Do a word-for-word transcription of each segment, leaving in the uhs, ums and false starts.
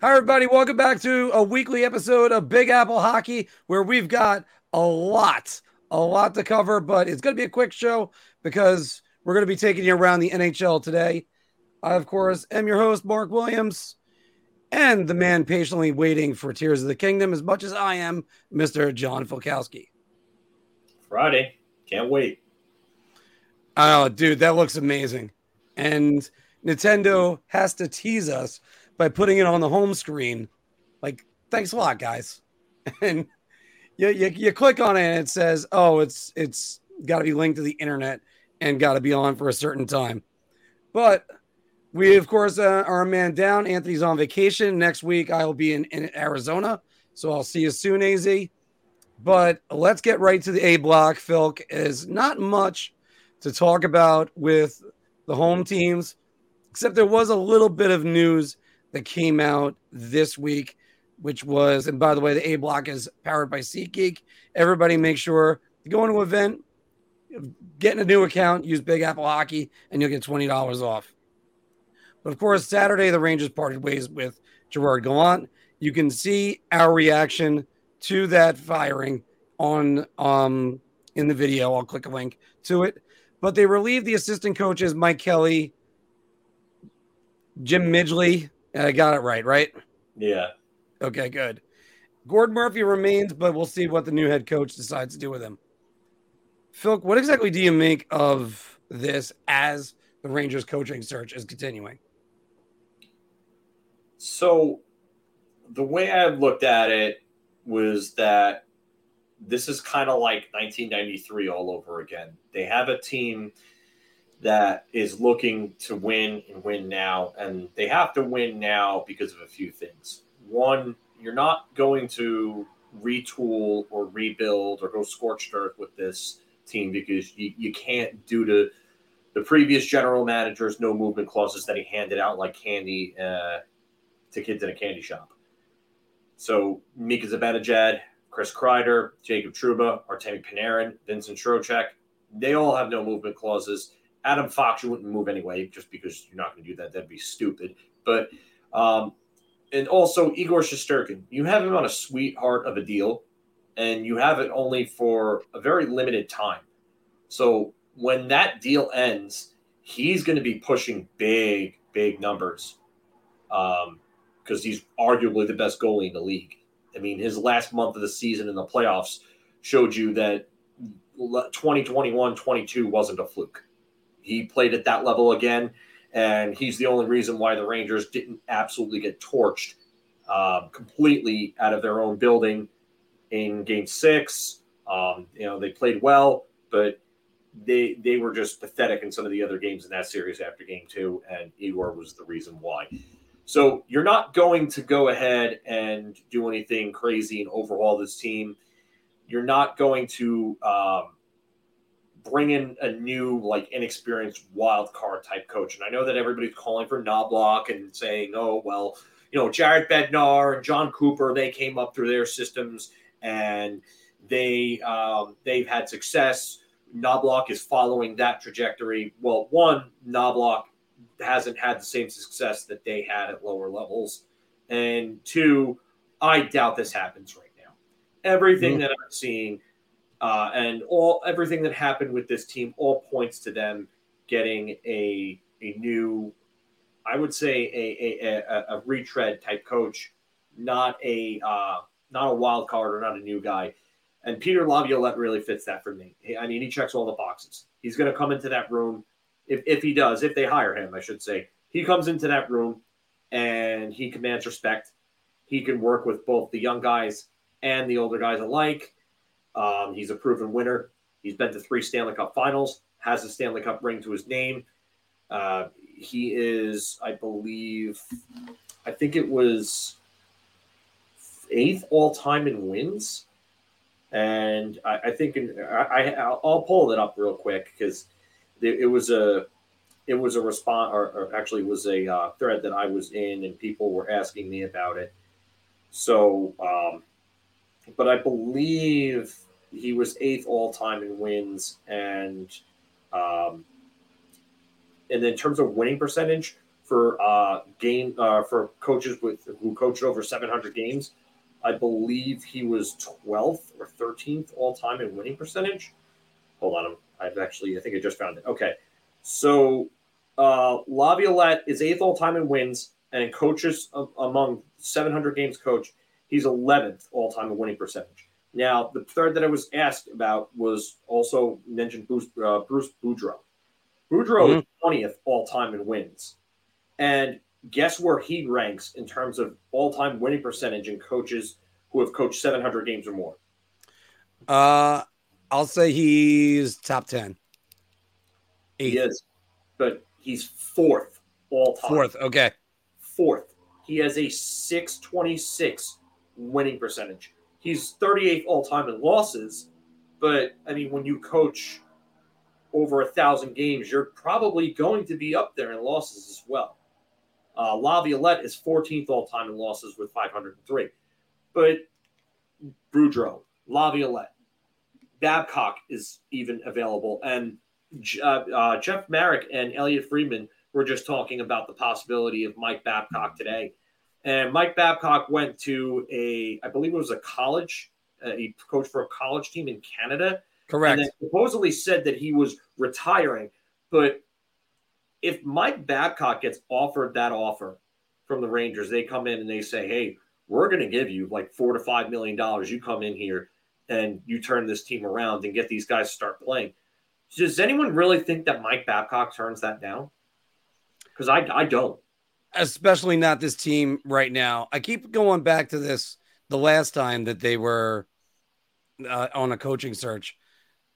Hi, everybody. Welcome back to a weekly episode of Big Apple Hockey, where we've got a lot, a lot to cover, but it's going to be a quick show because we're going to be taking you around the N H L today. I, of course, am your host, Mark Williams, and the man patiently waiting for Tears of the Kingdom as much as I am, Mister John Filkowski. Friday. Can't wait. Oh, dude, that looks amazing. And Nintendo has to tease us by putting it on the home screen. Like, thanks a lot, guys. And you you, you click on it and it says, oh, it's it's got to be linked to the internet and got to be on for a certain time. But we, of course, uh, are a man down. Anthony's on vacation. Next week, I'll be in, in Arizona. So I'll see you soon, A Z. But let's get right to the A block. Philk is not much to talk about with the home teams, except there was a little bit of news that came out this week, which was, and by the way, the A block is powered by SeatGeek. Everybody make sure to go into an event, get a new account, use Big Apple Hockey, and you'll get twenty dollars off. But of course, Saturday, the Rangers parted ways with Gerard Gallant. You can see our reaction to that firing on um, in the video. I'll click a link to it. But they relieved the assistant coaches, Mike Kelly, Jim Midgley. I got it right, right? Yeah. Okay, good. Gord Murphy remains, but we'll see what the new head coach decides to do with him. Phil, what exactly do you make of this as the Rangers coaching search is continuing? So the way I looked at it was that this is kind of like nineteen ninety-three all over again. They have a team that is looking to win and win now. And they have to win now because of a few things. One, you're not going to retool or rebuild or go scorched earth with this team because you, you can't due to the previous general manager's no movement clauses that he handed out like candy uh, to kids in a candy shop. So Mika Zibanejad, Chris Kreider, Jacob Trouba, Artemi Panarin, Vincent Trocheck, they all have no movement clauses. Adam Fox, you wouldn't move anyway, just because you're not going to do that. That'd be stupid. But, um, and also Igor Shesterkin, you have him on a sweetheart of a deal, and you have it only for a very limited time. So when that deal ends, he's going to be pushing big, big numbers um, because he's arguably the best goalie in the league. I mean, his last month of the season in the playoffs showed you that twenty twenty-one twenty-two wasn't a fluke. He played at that level again, and he's the only reason why the Rangers didn't absolutely get torched um, completely out of their own building in Game Six. Um, you know, they played well, but they they were just pathetic in some of the other games in that series after Game Two, and Igor was the reason why. So you're not going to go ahead and do anything crazy and overhaul this team. You're not going to um, bring in a new, like, inexperienced wild card type coach. And I know that everybody's calling for Knoblauch and saying, oh, well, you know, Jared Bednar and John Cooper, they came up through their systems and they, um, they've had success. Knoblauch is following that trajectory. Well, one, Knoblauch hasn't had the same success that they had at lower levels. And two, I doubt this happens right now. Everything mm-hmm. that I'm seeing Uh, and all everything that happened with this team all points to them getting a a new, I would say a a, a, a retread type coach, not a uh, not a wild card or not a new guy. And Peter Laviolette really fits that for me. I mean, he checks all the boxes. He's going to come into that room if if he does, if they hire him, I should say. He comes into that room and he commands respect. He can work with both the young guys and the older guys alike. Um, he's a proven winner. He's been to three Stanley Cup finals, has a Stanley Cup ring to his name. Uh, he is, I believe, I think it was eighth all time in wins. And I, I think in, I, I, I'll pull it up real quick because it was a, it was a response or, or actually was a uh, thread that I was in and people were asking me about it. So, um, but I believe he was eighth all-time in wins. And um, and in terms of winning percentage, for uh, game uh, for coaches with who coached over seven hundred games. I believe he was twelfth or thirteenth all time in winning percentage. Hold on, I've actually I think I just found it. Okay, so uh, Laviolette is eighth all time in wins, and in coaches of, among seven hundred games coached, he's eleventh all time in winning percentage. Now, the third that I was asked about was also mentioned Bruce, uh, Bruce Boudreau. Boudreau mm-hmm. is twentieth all time in wins, and guess where he ranks in terms of all-time winning percentage in coaches who have coached seven hundred games or more? Uh, I'll say he's top ten. Eight. He is, but he's fourth all-time. Fourth, okay. Fourth. He has a six twenty-six winning percentage. He's thirty-eighth all-time in losses, but, I mean, when you coach over one thousand games, you're probably going to be up there in losses as well. Uh, Laviolette is fourteenth all-time in losses with five hundred three. But Boudreau, Laviolette, Babcock is even available. And uh, uh, Jeff Marek and Elliot Friedman were just talking about the possibility of Mike Babcock today. And Mike Babcock went to a, I believe it was a college, uh, he coached for a college team in Canada. Correct. And supposedly said that he was retiring, but if Mike Babcock gets offered that offer from the Rangers, they come in and they say, hey, we're going to give you like four to five million dollars. You come in here and you turn this team around and get these guys to start playing. Does anyone really think that Mike Babcock turns that down? Because I, I don't. Especially not this team right now. I keep going back to this the last time that they were uh, on a coaching search.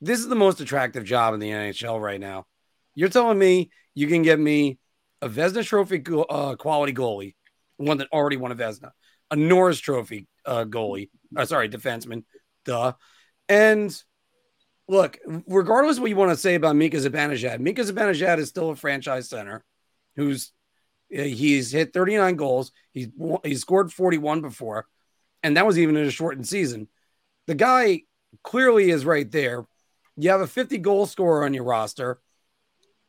This is the most attractive job in the N H L right now. You're telling me you can get me a Vezina Trophy uh, quality goalie, one that already won a Vezina, a Norris Trophy uh, goalie, uh, sorry, defenseman, duh. And look, regardless of what you want to say about Mika Zibanejad, Mika Zibanejad is still a franchise center who's he's hit thirty-nine goals. He's, he's scored forty-one before, and that was even in a shortened season. The guy clearly is right there. You have a fifty-goal scorer on your roster,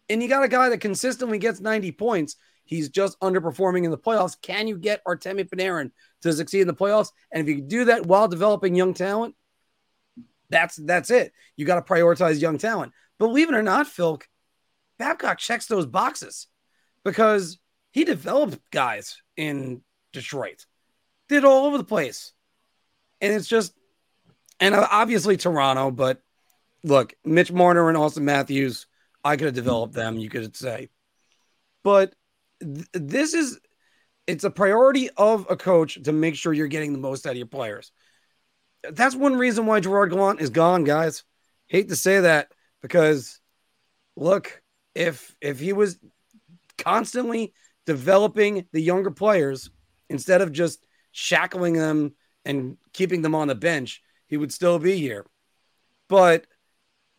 and you got a guy that consistently gets ninety points. He's just underperforming in the playoffs. Can you get Artemi Panarin to succeed in the playoffs? And if you can do that while developing young talent, that's that's it. You got to prioritize young talent. Believe it or not, Philk, Babcock checks those boxes because he developed guys in Detroit. Did all over the place. And it's just, and obviously Toronto, but look, Mitch Marner and Austin Matthews, I could have developed them, you could say. But th- this is, it's a priority of a coach to make sure you're getting the most out of your players. That's one reason why Gerard Gallant is gone, guys. Hate to say that because, look, if if he was constantly developing the younger players instead of just shackling them and keeping them on the bench, he would still be here. But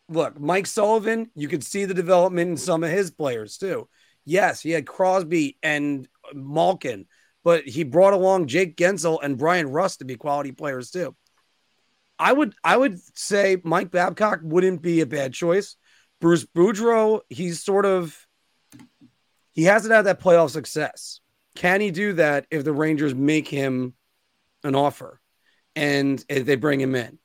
look, Mike Sullivan, you could see the development in some of his players, too. Yes, he had Crosby and Malkin, but he brought along Jake Gensel and Brian Rust to be quality players, too. I would I would say Mike Babcock wouldn't be a bad choice. Bruce Boudreau, he's sort of – he hasn't had that playoff success. Can he do that if the Rangers make him an offer and if they bring him in?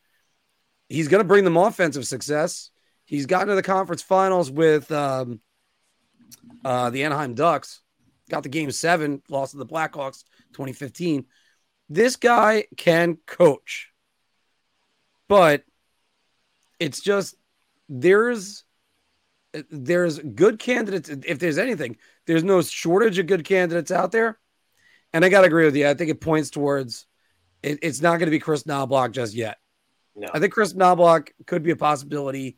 He's going to bring them offensive success. He's gotten to the conference finals with um, uh, the Anaheim Ducks. Got the game seven, lost to the Blackhawks twenty fifteen. This guy can coach. But it's just there's there's good candidates. If there's anything, there's no shortage of good candidates out there. And I got to agree with you. I think it points towards it, it's not going to be Chris Knoblauch just yet. No. I think Chris Knoblauch could be a possibility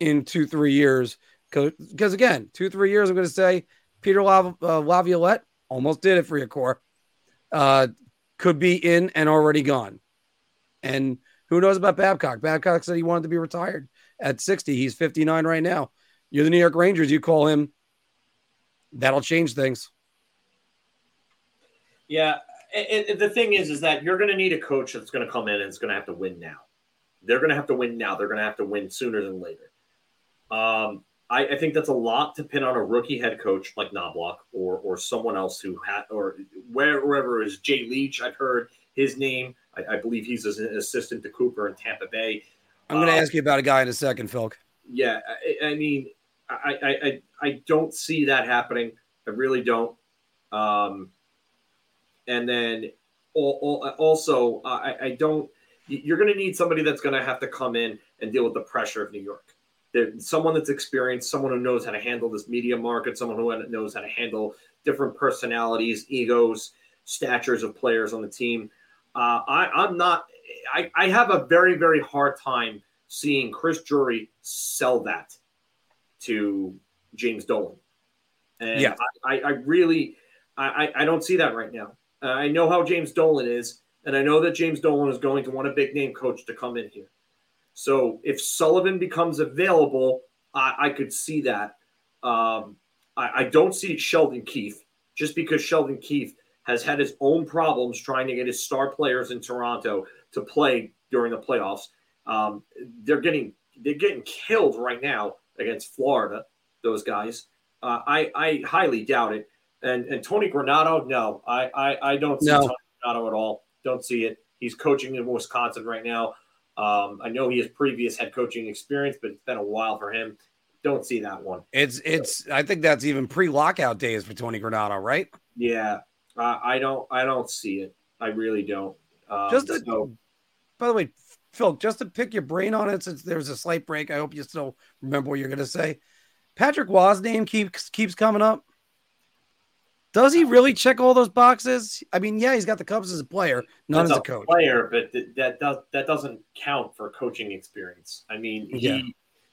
in two, three years. Because, again, two, three years, I'm going to say Peter Lav- uh, Laviolette almost did it for your core. Uh, could be in and already gone. And who knows about Babcock? Babcock said he wanted to be retired at sixty. He's fifty-nine right now. You're the New York Rangers. You call him. That'll change things. Yeah. And, and the thing is, is that you're going to need a coach that's going to come in and it's going to have to win now. They're going to have to win now. They're going to have to win sooner than later. Um, I, I think that's a lot to pin on a rookie head coach like Knoblauch or or someone else who had or wherever is Jay Leach. I've heard his name. I, I believe he's an assistant to Cooper in Tampa Bay. I'm going to um, ask you about a guy in a second, Phil. Yeah, I, I mean, I, I I I don't see that happening. I really don't. Um, and then all, all, also, uh, I, I don't. You're going to need somebody that's going to have to come in and deal with the pressure of New York. There's someone that's experienced, someone who knows how to handle this media market, someone who knows how to handle different personalities, egos, statures of players on the team. Uh, I, I'm not. I, I have a very, very hard time seeing Chris Drury sell that to James Dolan. And yeah. I, I really, I, I don't see that right now. Uh, I know how James Dolan is, and I know that James Dolan is going to want a big name coach to come in here. So if Sullivan becomes available, I, I could see that. Um, I, I don't see Sheldon Keith, just because Sheldon Keith has had his own problems trying to get his star players in Toronto to play during the playoffs. Um, they're getting they're getting killed right now against Florida, those guys. Uh, I, I highly doubt it. And and Tony Granato, no, I, I, I don't see no. Tony Granato at all. Don't see it. He's coaching in Wisconsin right now. Um, I know he has previous head coaching experience, but it's been a while for him. Don't see that one. It's it's. So, I think that's even pre-lockout days for Tony Granato, right? Yeah, uh, I don't I don't see it. I really don't. Um, just to, so, by the way, Phil, just to pick your brain on it, since there's a slight break, I hope you still remember what you're going to say. Patrick Waugh's name keeps keeps coming up. Does he really check all those boxes? I mean, yeah, he's got the Cubs as a player, not as a coach. Player, but th- that does that doesn't count for coaching experience. I mean, he yeah.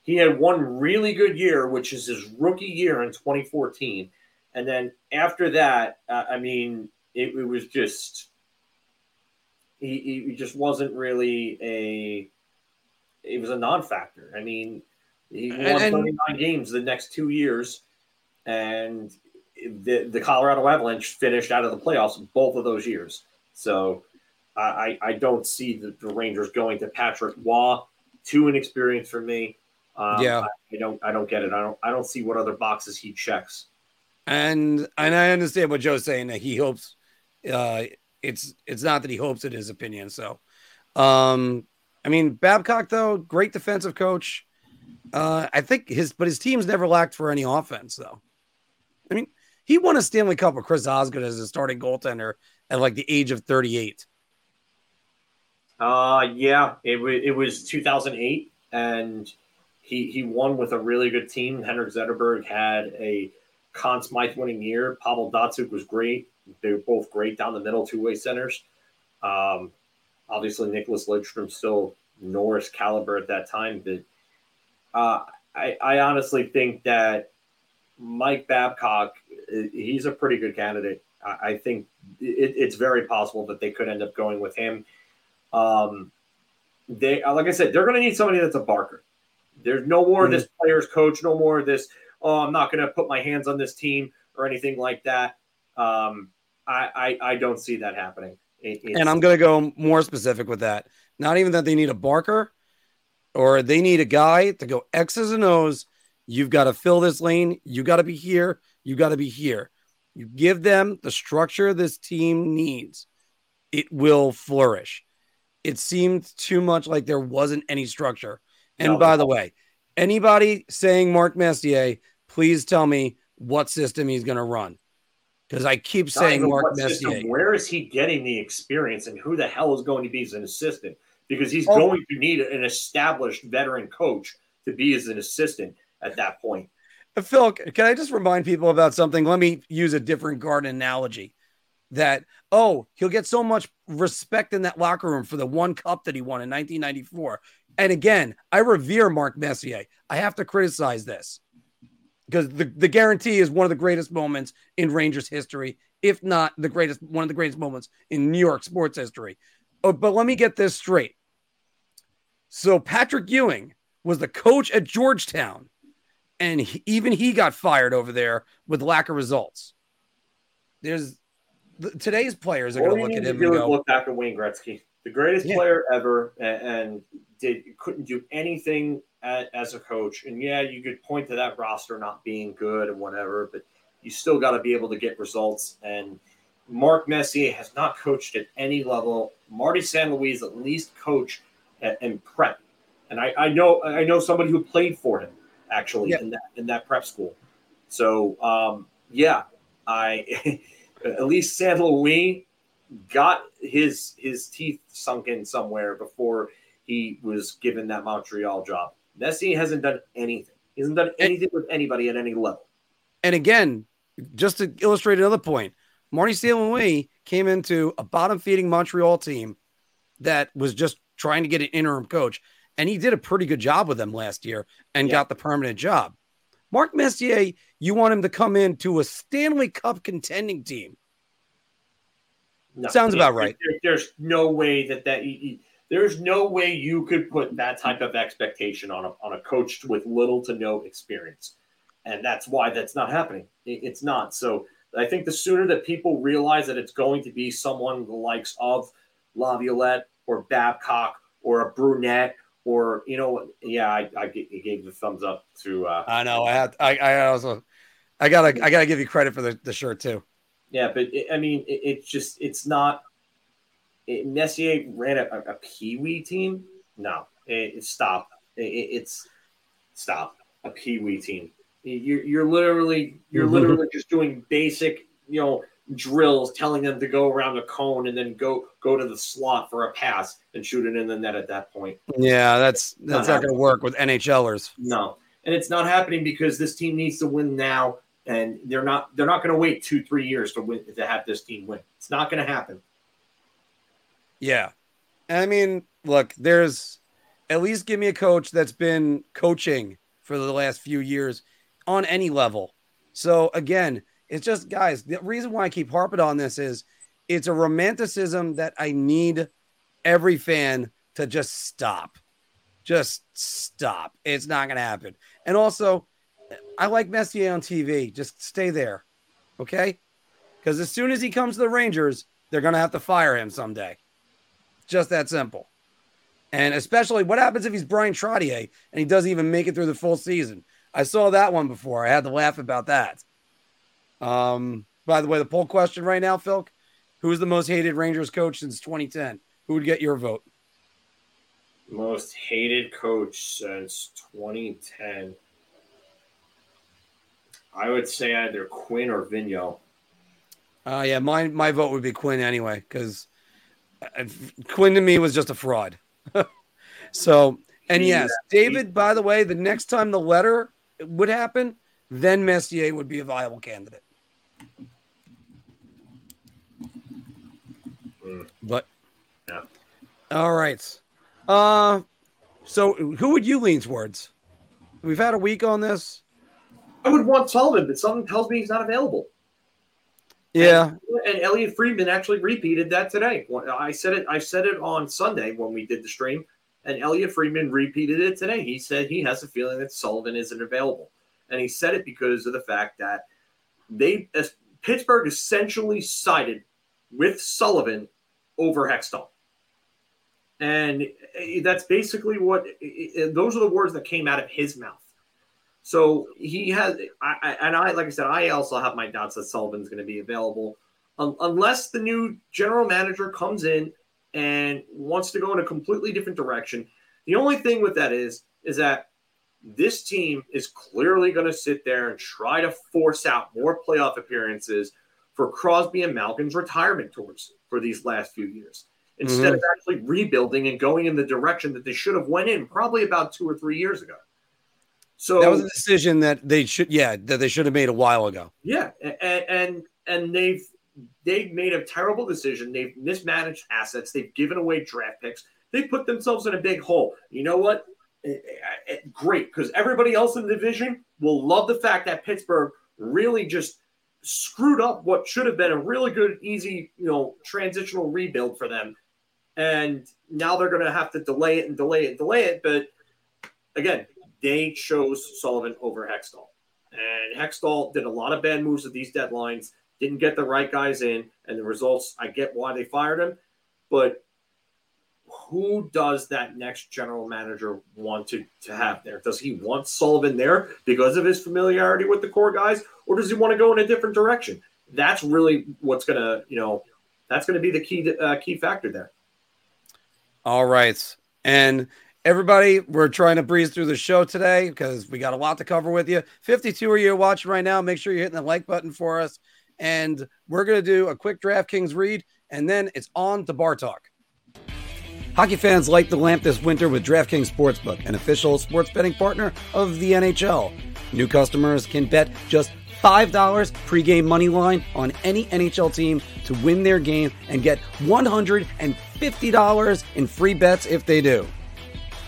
he had one really good year, which is his rookie year in twenty fourteen, and then after that, uh, I mean, it, it was just he, he just wasn't really a. It was a non-factor. I mean, he won and, thirty-nine games the next two years, and. The, the Colorado Avalanche finished out of the playoffs both of those years. So I, I don't see the, the Rangers going to Patrick Waugh. Too inexperienced for me. Um, yeah. I, I don't I don't get it. I don't I don't see what other boxes he checks. And and I understand what Joe's saying, that he hopes uh, it's it's not that he hopes it is opinion. So um, I mean, Babcock though, great defensive coach. Uh, I think his but his team's never lacked for any offense though. I mean, he won a Stanley Cup with Chris Osgood as a starting goaltender at like the age of thirty-eight. Uh, yeah, it, w- it was two thousand eight, and he he won with a really good team. Henrik Zetterberg had a Conn Smythe winning year. Pavel Datsyuk was great. They were both great down the middle, two-way centers. Um, obviously, Nicholas Lidstrom still Norris caliber at that time, but uh, I, I honestly think that Mike Babcock, he's a pretty good candidate. I think it, it's very possible that they could end up going with him. Um, they, like I said, they're going to need somebody that's a barker. There's no more mm-hmm. this player's coach, no more this, oh, I'm not going to put my hands on this team or anything like that. Um, I, I, I don't see that happening. It, and I'm going to go more specific with that. Not even that they need a barker, or they need a guy to go X's and O's. You've got to fill this lane. You got to be here. You got to be here. You give them the structure this team needs. It will flourish. It seemed too much like there wasn't any structure. And no, by no. the way, anybody saying Mark Messier, please tell me what system he's going to run. Because I keep Not saying Mark Messier. System. Where is he getting the experience, and who the hell is going to be his assistant? Because he's oh. going to need an established veteran coach to be as an assistant at that point. Phil, can I just remind people about something? Let me use a different garden analogy that, oh, he'll get so much respect in that locker room for the one cup that he won in nineteen ninety-four. And again, I revere Mark Messier. I have to criticize this because the, the guarantee is one of the greatest moments in Rangers history, if not the greatest, one of the greatest moments in New York sports history. Oh, but let me get this straight. So Patrick Ewing was the coach at Georgetown. And he, even he got fired over there with lack of results. There's th- today's players are going to look at him and go, look back at Wayne Gretzky, the greatest yeah. player ever, and, and did couldn't do anything as a coach. And yeah, you could point to that roster not being good and whatever, but you still got to be able to get results. And Mark Messier has not coached at any level. Marty Saint-Louis at least coached and prep. And I, I know I know somebody who played for him actually yeah. in that in that prep school. So um, yeah, I at least Saint-Louis got his his teeth sunk in somewhere before he was given that Montreal job. Messier hasn't done anything. He hasn't done anything and, with anybody at any level. And again, just to illustrate another point, Marty Saint-Louis came into a bottom-feeding Montreal team that was just trying to get an interim coach, and he did a pretty good job with them last year and yeah. got the permanent job. Mark Messier, you want him to come in to a Stanley Cup contending team. No, Sounds about right. There, there's no way that that there's no way you could put that type of expectation on a on a coach with little to no experience, and that's why that's not happening. It, it's not. So I think the sooner that people realize that it's going to be someone the likes of Laviolette or Babcock or a Brunette or you know, yeah, I, I gave the thumbs up to. Uh, I know. I had. I, I also. I gotta. I gotta give you credit for the, the shirt too. Yeah, but, it, I mean, it, it's just – it's not it, – Messier ran a, a Pee-wee team? No. It, it, stop. It, it's – stop. A Pee-wee team. You're, you're literally – you're literally just doing basic, you know, drills, telling them to go around a cone and then go go to the slot for a pass and shoot it in the net at that point. Yeah, that's that's not, not going to work with N H Lers. No. And it's not happening because this team needs to win now. And they're not they're not going to wait two, three years to win to have this team win. It's not going to happen. Yeah. I mean, look, there's at least give me a coach that's been coaching for the last few years on any level. So, again, it's just, guys, the reason why I keep harping on this is it's a romanticism that I need every fan to just stop. Just stop. It's not going to happen. And also, I like Messier on T V. Just stay there, okay? Because as soon as he comes to the Rangers, they're going to have to fire him someday. Just that simple. And especially what happens if he's Brian Trottier and he doesn't even make it through the full season? I saw that one before. I had to laugh about that. Um, by the way, the poll question right now, Phil, who is the most hated Rangers coach since twenty ten? Who would get your vote? Most hated coach since twenty ten. I would say either Quinn or Vigneault. Uh, yeah, my, my vote would be Quinn anyway, because Quinn to me was just a fraud. So, and yes, David, by the way, the next time the letter would happen, then Messier would be a viable candidate. Mm. But, yeah. All right. Uh, so, who would you lean towards? We've had a week on this. I would want Sullivan, but something tells me he's not available. Yeah. And, and Elliot Friedman actually repeated that today. I said it I said it on Sunday when we did the stream, and Elliot Friedman repeated it today. He said he has a feeling that Sullivan isn't available. And he said it because of the fact that they as Pittsburgh essentially sided with Sullivan over Hextall. And that's basically what – those are the words that came out of his mouth. So he has, I, and I, like I said, I also have my doubts that Sullivan's going to be available um, unless the new general manager comes in and wants to go in a completely different direction. The only thing with that is, is that this team is clearly going to sit there and try to force out more playoff appearances for Crosby and Malkin's retirement tours for these last few years, instead mm-hmm. of actually rebuilding and going in the direction that they should have went in probably about two or three years ago. So that was a decision that they should, yeah, that they should have made a while ago. Yeah, and and, and they've they've made a terrible decision. They've mismanaged assets. They've given away draft picks. They put themselves in a big hole. You know what? It, it, great, because everybody else in the division will love the fact that Pittsburgh really just screwed up what should have been a really good, easy, you know, transitional rebuild for them, and now they're going to have to delay it and delay it and delay it. But again, they chose Sullivan over Hextall. And Hextall did a lot of bad moves at these deadlines, didn't get the right guys in, and the results, I get why they fired him. But who does that next general manager want to, to have there? Does he want Sullivan there because of his familiarity with the core guys, or does he want to go in a different direction? That's really what's going to, you know, that's going to be the key to, uh, key factor there. All right. And everybody, we're trying to breeze through the show today because we got a lot to cover with you. fifty-two are you watching right now. Make sure you're hitting the like button for us. And we're going to do a quick DraftKings read, and then it's on to Bar Talk. Hockey fans light the lamp this winter with DraftKings Sportsbook, an official sports betting partner of the N H L. New customers can bet just five dollars pregame money line on any N H L team to win their game and get one hundred fifty dollars in free bets if they do.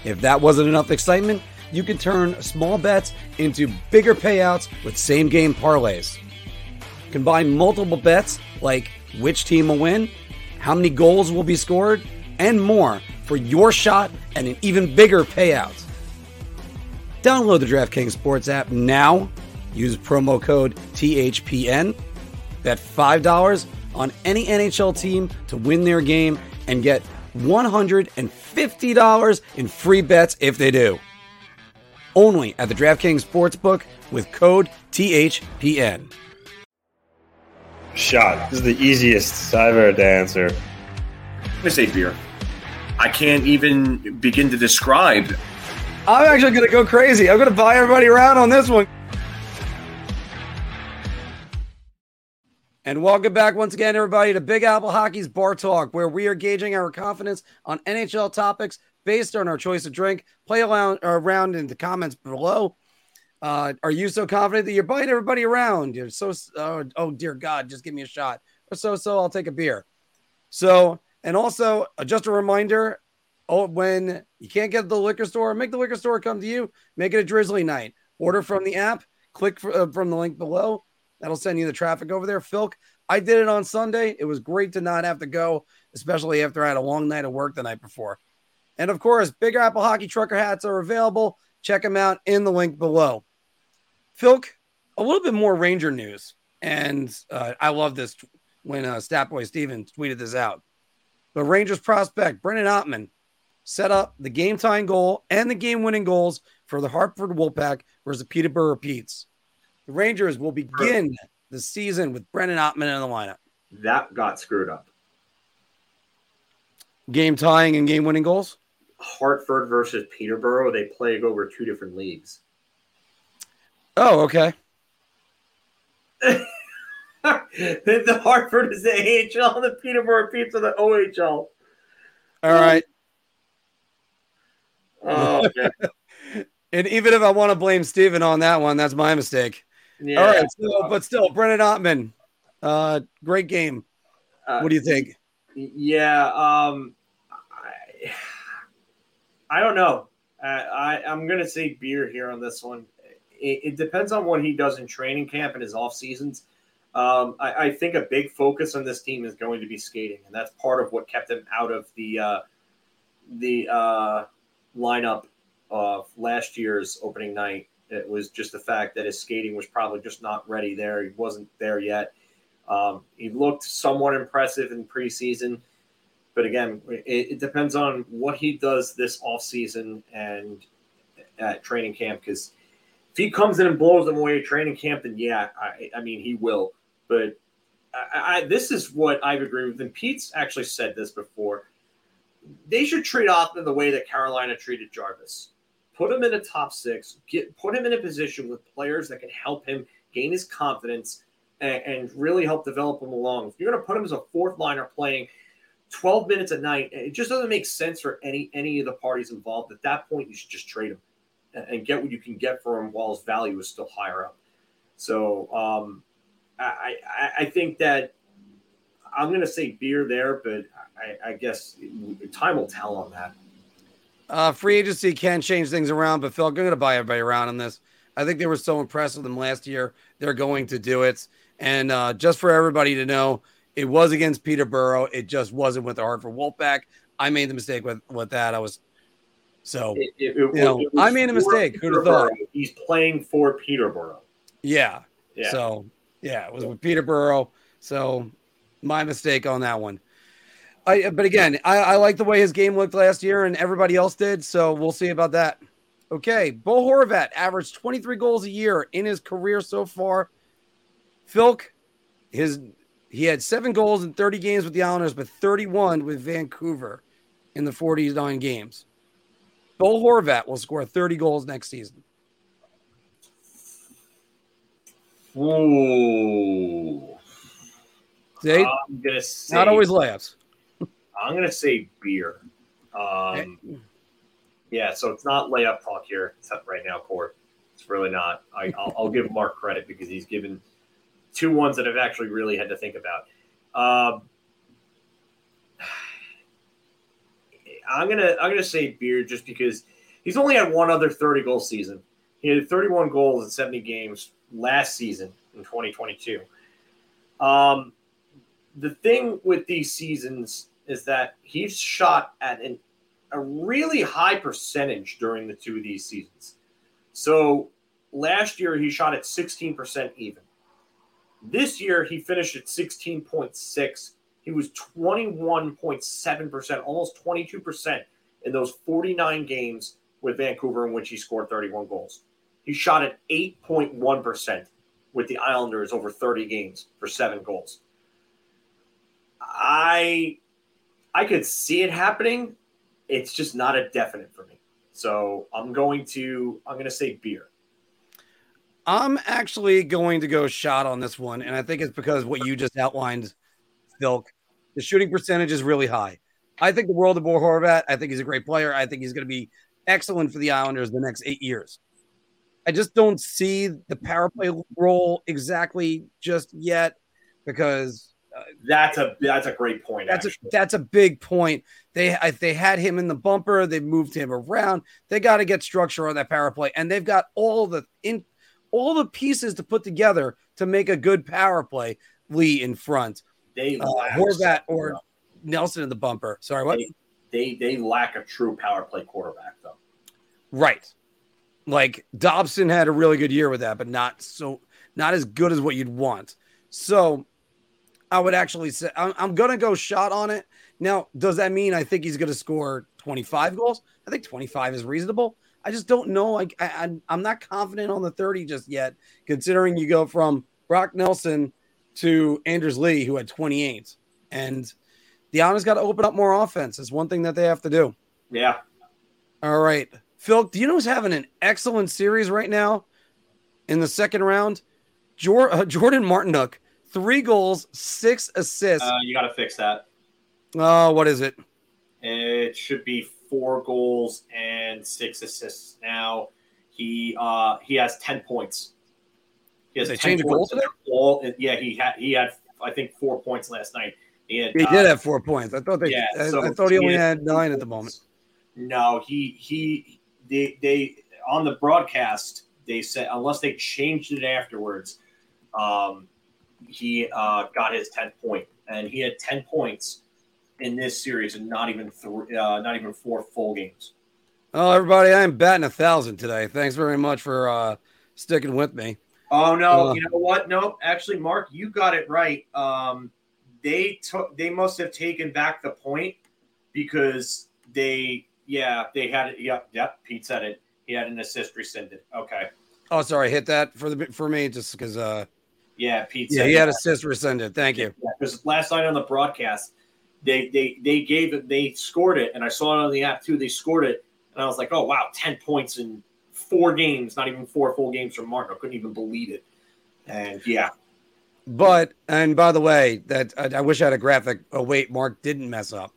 If that wasn't enough excitement, you can turn small bets into bigger payouts with same-game parlays. Combine multiple bets like which team will win, how many goals will be scored, and more for your shot and an even bigger payout. Download the DraftKings Sports app now. Use promo code T H P N. Bet five dollars on any N H L team to win their game and get one hundred fifty dollars in free bets if they do. Only at the DraftKings Sportsbook with code T H P N. Shot. This is the easiest I've ever to answer. I'm gonna say beer. I can't even begin to describe. I'm actually gonna go crazy. I'm gonna buy everybody around on this one. And welcome back once again, everybody, to Big Apple Hockey's Bar Talk, where we are gauging our confidence on N H L topics based on our choice of drink. Play around in the comments below. Uh, are you so confident that you're buying everybody around? You're so, oh, oh dear God, just give me a shot. Or so, so I'll take a beer. So, and also uh, just a reminder, oh, when you can't get to the liquor store, make the liquor store come to you, make it a Drizzly night. Order from the app, click for, uh, from the link below. That'll send you the traffic over there. Philk, I did it on Sunday. It was great to not have to go, especially after I had a long night of work the night before. And of course, Big Apple Hockey Trucker hats are available. Check them out in the link below. Philk, a little bit more Ranger news. And uh, I love this t- when uh, Statboy Steven tweeted this out. The Rangers prospect, Brennan Othmann, set up the game time goal and the game winning goals for the Hartford Wolfpack versus the Peterborough Peets. The Rangers will begin the season with Brennan Othmann in the lineup. That got screwed up. Game tying and game winning goals? Hartford versus Peterborough. They play over two different leagues. Oh, okay. The Hartford is the A H L, the Peterborough Peets are the O H L. All right. Oh, okay. And even if I want to blame Steven on that one, that's my mistake. Yeah. All right, so, but still, Brennan Othmann, uh, great game. Uh, what do you think? Yeah, um, I, I don't know. I, I, I'm going to say beer here on this one. It, it depends on what he does in training camp and his off seasons. Um, I, I think a big focus on this team is going to be skating, and that's part of what kept him out of the uh, the uh, lineup of last year's opening night. It was just the fact that his skating was probably just not ready there. He wasn't there yet. Um, he looked somewhat impressive in preseason, but again, it, it depends on what he does this offseason and at training camp. Because if he comes in and blows them away at training camp, then yeah, I, I mean, he will. But I, I, this is what I've agreed with, and Pete's actually said this before. They should treat Othmann the way that Carolina treated Jarvis. Put him in a top six, get, put him in a position with players that can help him gain his confidence and, and really help develop him along. If you're going to put him as a fourth liner playing twelve minutes a night, it just doesn't make sense for any any of the parties involved. At that point, you should just trade him and, and get what you can get for him while his value is still higher up. So um, I, I, I think that I'm going to say beer there, but I, I guess time will tell on that. Uh, free agency can change things around, but Phil, I'm going to buy everybody around on this. I think they were so impressed with them last year. They're going to do it. And uh, just for everybody to know, it was against Peterborough. It just wasn't with the Hartford Wolfpack. I made the mistake with, with that. I was so, it, it, it, you know, it I made a mistake. Who'd have thought? He's playing for Peterborough. Yeah. yeah. So, yeah, it was with Peterborough. So, my mistake on that one. I, but again, I, I like the way his game looked last year and everybody else did, so we'll see about that. Okay, Bo Horvat averaged twenty-three goals a year in his career so far. Philk, his he had seven goals in thirty games with the Islanders, but thirty-one with Vancouver in the forty-nine games. Bo Horvat will score thirty goals next season. Ooh. See? I'm gonna say, not always laughs. I'm going to say beer. Um, okay. Yeah, so it's not layup talk here right now, Court. It's really not. I, I'll, I'll give Mark credit because he's given two ones that I've actually really had to think about. Uh, I'm gonna I'm gonna say beer just because he's only had one other thirty goal season. He had thirty-one goals in seventy games last season in twenty twenty-two. Um, the thing with these seasons is that he's shot at an, a really high percentage during the two of these seasons. So last year he shot at sixteen percent even. This year he finished at sixteen point six. He was twenty-one point seven percent, almost twenty-two percent in those forty-nine games with Vancouver in which he scored thirty-one goals. He shot at eight point one percent with the Islanders over thirty games for seven goals. I... I could see it happening. It's just not a definite for me. So I'm going to, I'm going to say beer. I'm actually going to go shot on this one. And I think it's because what you just outlined, Silk, the shooting percentage is really high. I think the world of Bo Horvat. I think he's a great player. I think he's going to be excellent for the Islanders the next eight years. I just don't see the power play role exactly just yet because Uh, that's a that's a great point. That's actually. a that's a big point. They I, they had him in the bumper. They moved him around. They got to get structure on that power play, and they've got all the in all the pieces to put together to make a good power play. Lee in front. They uh, Horvat or enough. Nelson in the bumper. Sorry, what? They, they they lack a true power play quarterback though. Right, like Dobson had a really good year with that, but not so not as good as what you'd want. So I would actually say I'm, I'm going to go shot on it. Now, does that mean I think he's going to score twenty-five goals? I think twenty-five is reasonable. I just don't know. Like I, I, I'm not confident on the thirty just yet, considering you go from Brock Nelson to Anders Lee, who had twenty-eight. And the Islanders got to open up more offense. It's one thing that they have to do. Yeah. All right. Phil, do you know who's having an excellent series right now in the second round? Jor- uh, Jordan Martinook. Three goals, six assists. Uh, you got to fix that. Oh, what is it? It should be four goals and six assists. Now he uh, he has ten points. He has they ten points. Goal all, yeah, he had he had I think four points last night. He, had, he uh, did have four points. I thought they. Yeah, I, so I thought he, he only had, had nine at the moment. No, he he they they on the broadcast they said unless they changed it afterwards. Um, He uh, got his tenth point, and he had ten points in this series, and not even th- uh, not even four full games. Oh, everybody! I'm batting a thousand today. Thanks very much for uh, sticking with me. Oh no! Uh, you know what? No, actually, Mark, you got it right. Um, they took. They must have taken back the point because they. Yeah, they had it. Yep, yep. Pete said it. He had an assist rescinded. Okay. Oh, sorry. Hit that for the for me just because. Uh, Yeah, Pete. Yeah, he had assist rescinded. Thank you. Yeah, because last night on the broadcast, they they they gave it, they scored it, and I saw it on the app too. They scored it, and I was like, oh wow, ten points in four games, not even four full games from Martin. I couldn't even believe it. And yeah, but and by the way, that I, I wish I had a graphic. Oh wait, Mark didn't mess up.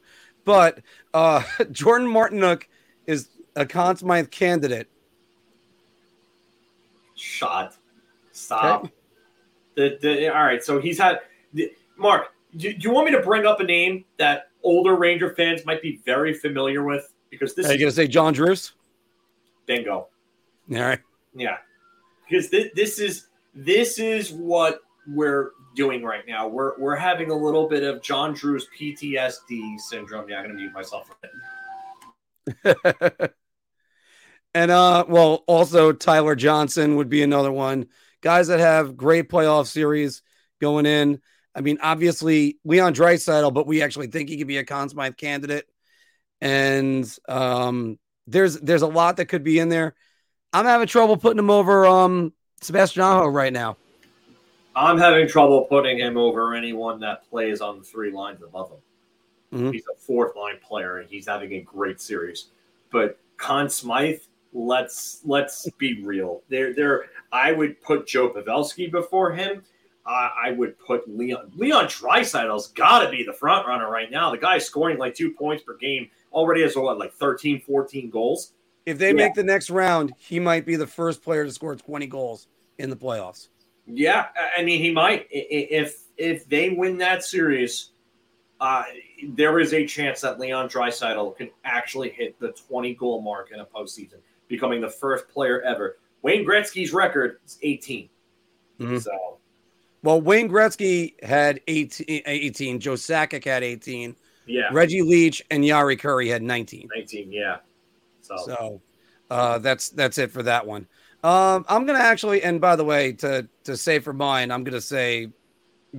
But uh, Jordan Martinook is a Conn Smythe candidate. Shot. Stop. Okay. The, the, all right, so he's had the, Mark. Do, do you want me to bring up a name that older Ranger fans might be very familiar with? Because this are you going to say John Drews? Bingo. All right. Yeah, because this this is this is what we're doing right now. We're we're having a little bit of John Drews P T S D syndrome. Yeah, I'm going to mute myself a bit. And uh, well, also Tyler Johnson would be another one. Guys that have great playoff series going in. I mean, obviously, Leon Dreisaitl, but we actually think he could be a Conn Smythe candidate. And um, there's there's a lot that could be in there. I'm having trouble putting him over um, Sebastian Aho right now. I'm having trouble putting him over anyone that plays on the three lines above him. Mm-hmm. He's a fourth-line player, and he's having a great series. But Conn Smythe, let's let's be real. There, there. I would put Joe Pavelski before him. I, I would put Leon. Leon Draisaitl's got to be the front runner right now. The guy's scoring like two points per game. Already has, what, like thirteen, fourteen goals? If they yeah. make the next round, he might be the first player to score twenty goals in the playoffs. Yeah, I mean, he might. If, if they win that series... Uh, there is a chance that Leon Dreisaitl can actually hit the twenty-goal mark in a postseason, becoming the first player ever. Wayne Gretzky's record is eighteen. Mm-hmm. So, well, Wayne Gretzky had eighteen, eighteen. Joe Sakic had eighteen. Yeah. Reggie Leach and Jari Kurri had nineteen. nineteen, yeah. So, so uh, that's that's it for that one. Um, I'm going to actually, and by the way, to, to say for mine, I'm going to say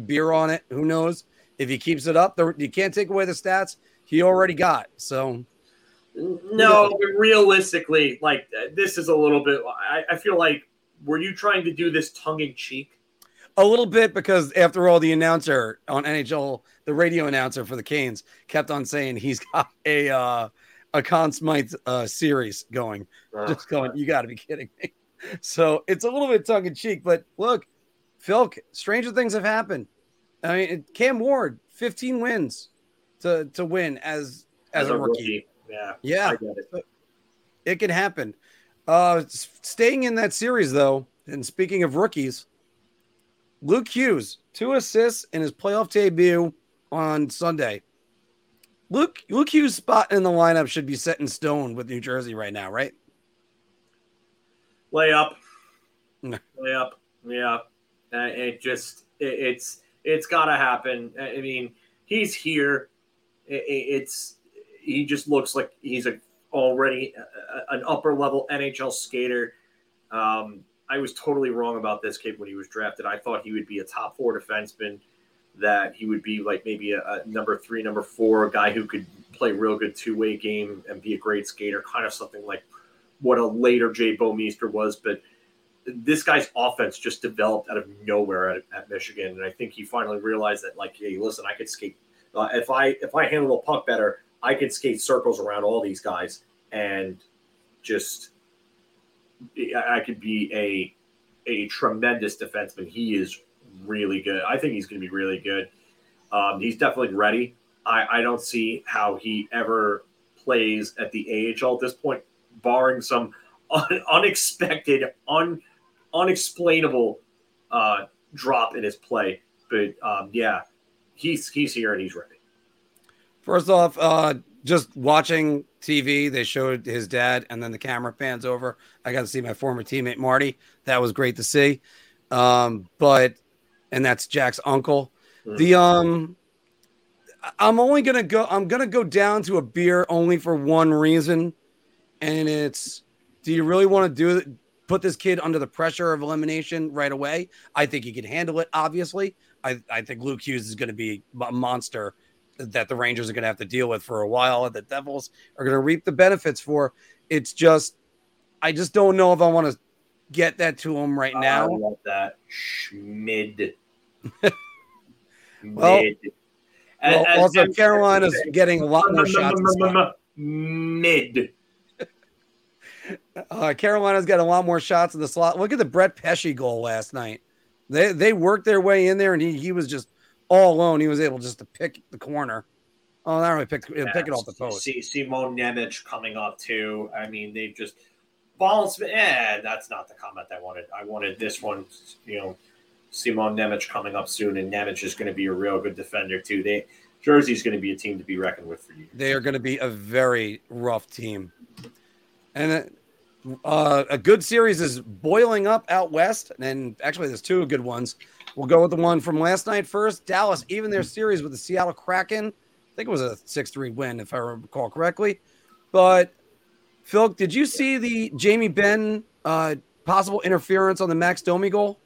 beer on it. Who knows? If he keeps it up, the, you can't take away the stats he already got. So, no, realistically, like this is a little bit. I, I feel like were you trying to do this tongue in cheek? A little bit, because after all, the announcer on N H L, the radio announcer for the Canes, kept on saying he's got a uh, a Conn Smythe uh, series going. Oh, Just going, you got to be kidding me. So it's a little bit tongue in cheek, but look, Phil, stranger things have happened. I mean, Cam Ward, fifteen wins to, to win as as, as a rookie. rookie. Yeah, yeah, I get it. It can happen. Uh, staying in that series, though, and speaking of rookies, Luke Hughes, two assists in his playoff debut on Sunday. Luke Luke Hughes' spot in the lineup should be set in stone with New Jersey right now, right? Lay up, lay up, yeah. Uh, it just it, it's. It's got to happen. I mean, he's here. It's he just looks like he's a, already a, an upper level N H L skater. Um, I was totally wrong about this kid when he was drafted. I thought he would be a top four defenseman. That he would be like maybe a, a number three, number four, a guy who could play real good two way game and be a great skater, kind of something like what a later Jay Bomeister was, but. This guy's offense just developed out of nowhere at, at Michigan, and I think he finally realized that, like, hey, listen, I could skate. Uh, if I if I handle the puck better, I could skate circles around all these guys, and just I could be a a tremendous defenseman. He is really good. I think he's going to be really good. Um, he's definitely ready. I, I don't see how he ever plays at the A H L at this point, barring some un- unexpected un. unexplainable uh, drop in his play. But, um, yeah, he's he's here and he's ready. First off, uh, just watching T V, they showed his dad, and then the camera pans over. I got to see my former teammate, Marty. That was great to see. Um, but – and that's Jack's uncle. Mm-hmm. The um, I'm only going to go – I'm going to go down to a beer only for one reason, and it's do you really want to do it? Put this kid under the pressure of elimination right away. I think he can handle it, obviously. I, I think Luke Hughes is going to be a monster that the Rangers are going to have to deal with for a while, and the Devils are going to reap the benefits for. It's just, I just don't know if I want to get that to him right now. I want that Schmid. Mid. Well, Mid. well as, also as, Carolina's as, getting a lot more shots. Mid. Uh, Carolina's got a lot more shots in the slot. Look at the Brett Pesci goal last night. They they worked their way in there, and he, he was just all alone. He was able just to pick the corner. Oh, not really pick, yeah, pick it off the post. See, Simon Nemec coming up, too. I mean, they've just balls. Eh, that's not the comment I wanted. I wanted this one, you know, Simon Nemec coming up soon, and Nemec is going to be a real good defender, too. They Jersey's going to be a team to be reckoned with for years. They are going to be a very rough team. And it, Uh, a good series is boiling up out west, and actually there's two good ones. We'll go with the one from last night first. Dallas, even their series with the Seattle Kraken, I think it was a six three win, if I recall correctly. But, Phil, did you see the Jamie Benn uh, possible interference on the Max Domi goal?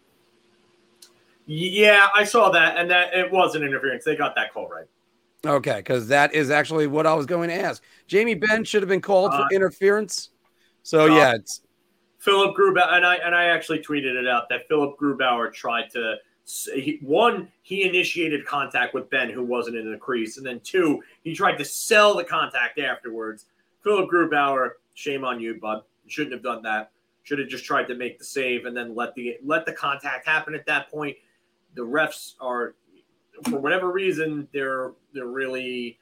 Yeah, I saw that, and that it was an interference. They got that call right. Okay, because that is actually what I was going to ask. Jamie Benn should have been called uh, for interference. So, uh, yeah. It's... Philip Grubauer, and I and I actually tweeted it out, that Philip Grubauer tried to – one, he initiated contact with Ben, who wasn't in the crease, and then two, he tried to sell the contact afterwards. Philip Grubauer, shame on you, bud. You shouldn't have done that. Should have just tried to make the save and then let the let the contact happen at that point. The refs are, for whatever reason, they're they're really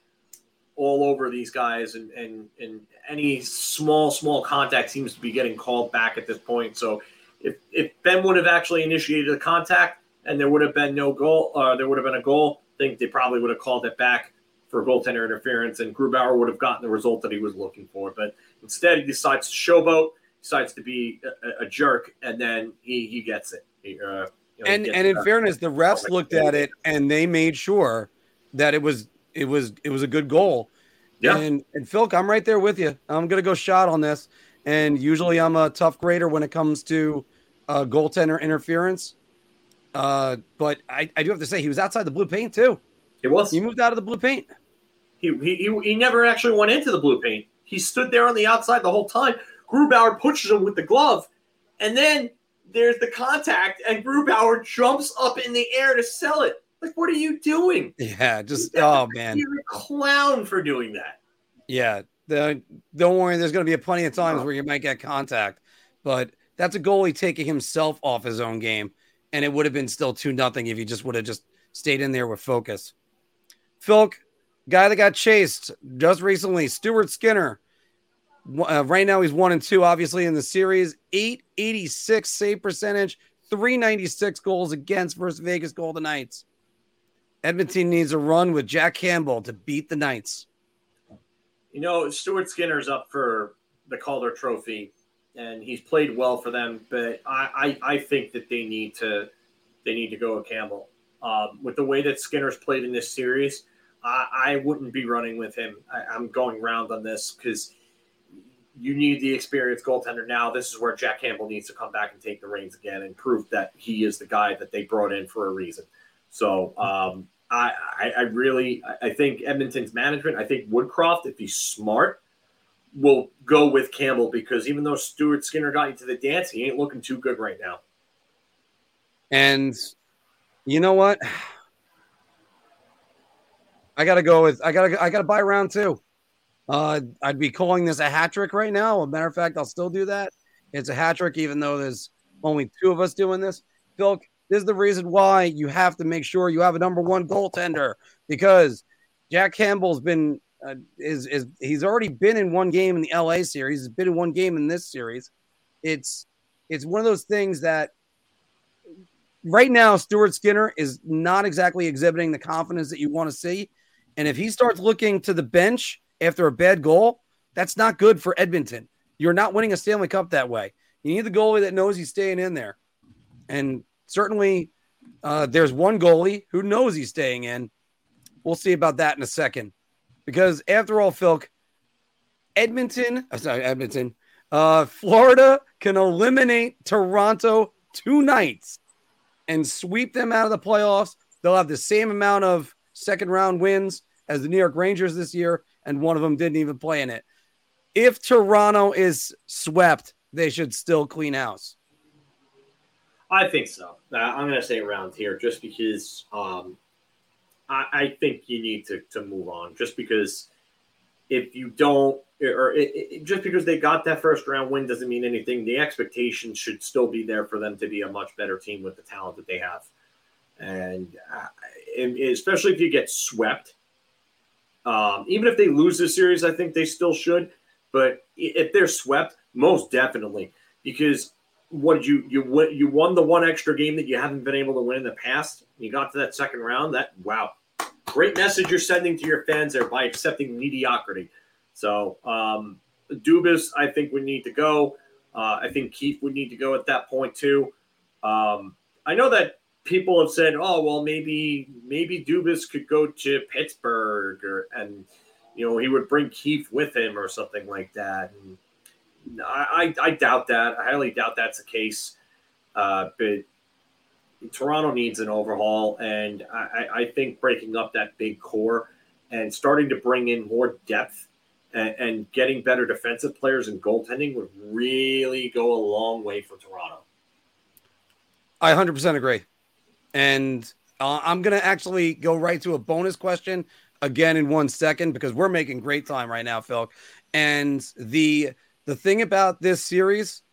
all over these guys, and, and, and any small, small contact seems to be getting called back at this point. So if, if Ben would have actually initiated a contact and there would have been no goal, uh, there would have been a goal, I think they probably would have called it back for goaltender interference, and Grubauer would have gotten the result that he was looking for. But instead, he decides to showboat, decides to be a, a jerk, and then he, he gets it. He, uh, You know, and and in fairness, the refs looked at it and they made sure that it was it was it was a good goal. Yeah. And and Philk, I'm right there with you. I'm gonna go shot on this. And usually I'm a tough grader when it comes to uh, goaltender interference. Uh, but I, I do have to say he was outside the blue paint too. It was. He moved out of the blue paint. He he he never actually went into the blue paint. He stood there on the outside the whole time. Grubauer pushes him with the glove, and then there's the contact, and Grubauer jumps up in the air to sell it. Like, what are you doing? Yeah, just, oh, man. You're a clown for doing that. Yeah. The, don't worry, there's going to be plenty of times where you might get contact. But that's a goalie taking himself off his own game, and it would have been still two nothing if he just would have just stayed in there with focus. Philk, guy that got chased just recently, Stuart Skinner. Uh, right now he's one and two, obviously, in the series. eight eighty-six save percentage, three ninety-six goals against versus Vegas Golden Knights. Edmonton needs a run with Jack Campbell to beat the Knights. You know, Stuart Skinner's up for the Calder Trophy, and he's played well for them. But I, I, I think that they need to they need to go with Campbell. Um, with the way that Skinner's played in this series, I, I wouldn't be running with him. I, I'm going round on this because. You need the experienced goaltender now. This is where Jack Campbell needs to come back and take the reins again and prove that he is the guy that they brought in for a reason. So um, I, I, I really – I think Edmonton's management, I think Woodcroft, if he's smart, will go with Campbell because even though Stuart Skinner got into the dance, he ain't looking too good right now. And you know what? I got to go with – I got to I got to buy round two. Uh, I'd be calling this a hat trick right now. As a matter of fact, I'll still do that. It's a hat trick, even though there's only two of us doing this. Phil, this is the reason why you have to make sure you have a number one goaltender because Jack Campbell's been uh, is is he's already been in one game in the L A series. He's been in one game in this series. It's it's one of those things that right now Stuart Skinner is not exactly exhibiting the confidence that you want to see, and if he starts looking to the bench. After a bad goal, that's not good for Edmonton. You're not winning a Stanley Cup that way. You need the goalie that knows he's staying in there. And certainly uh, there's one goalie who knows he's staying in. We'll see about that in a second. Because after all, Philk, Edmonton, I'm sorry, Edmonton, uh, Florida can eliminate Toronto two nights and sweep them out of the playoffs. They'll have the same amount of second round wins as the New York Rangers this year. And one of them didn't even play in it. If Toronto is swept, they should still clean house. I think so. I'm going to say round here just because um, I, I think you need to, to move on. Just because if you don't, or it, it, just because they got that first round win doesn't mean anything. The expectations should still be there for them to be a much better team with the talent that they have. And uh, especially if you get swept. Um, even if they lose this series, I think they still should. But if they're swept, most definitely, because what did you you win, you won the one extra game that you haven't been able to win in the past. You got to that second round. That wow, great message you're sending to your fans there by accepting mediocrity. So um, Dubas, I think would need to go. Uh, I think Keith would need to go at that point too. Um, I know that. People have said, oh, well, maybe maybe Dubas could go to Pittsburgh or and, you know, he would bring Keith with him or something like that. And I, I, I doubt that. I highly doubt that's the case. Uh, but Toronto needs an overhaul, and I, I think breaking up that big core and starting to bring in more depth and, and getting better defensive players and goaltending would really go a long way for Toronto. I one hundred percent agree. And uh, I'm going to actually go right to a bonus question again in one second because we're making great time right now, Phil. And the the thing about this series,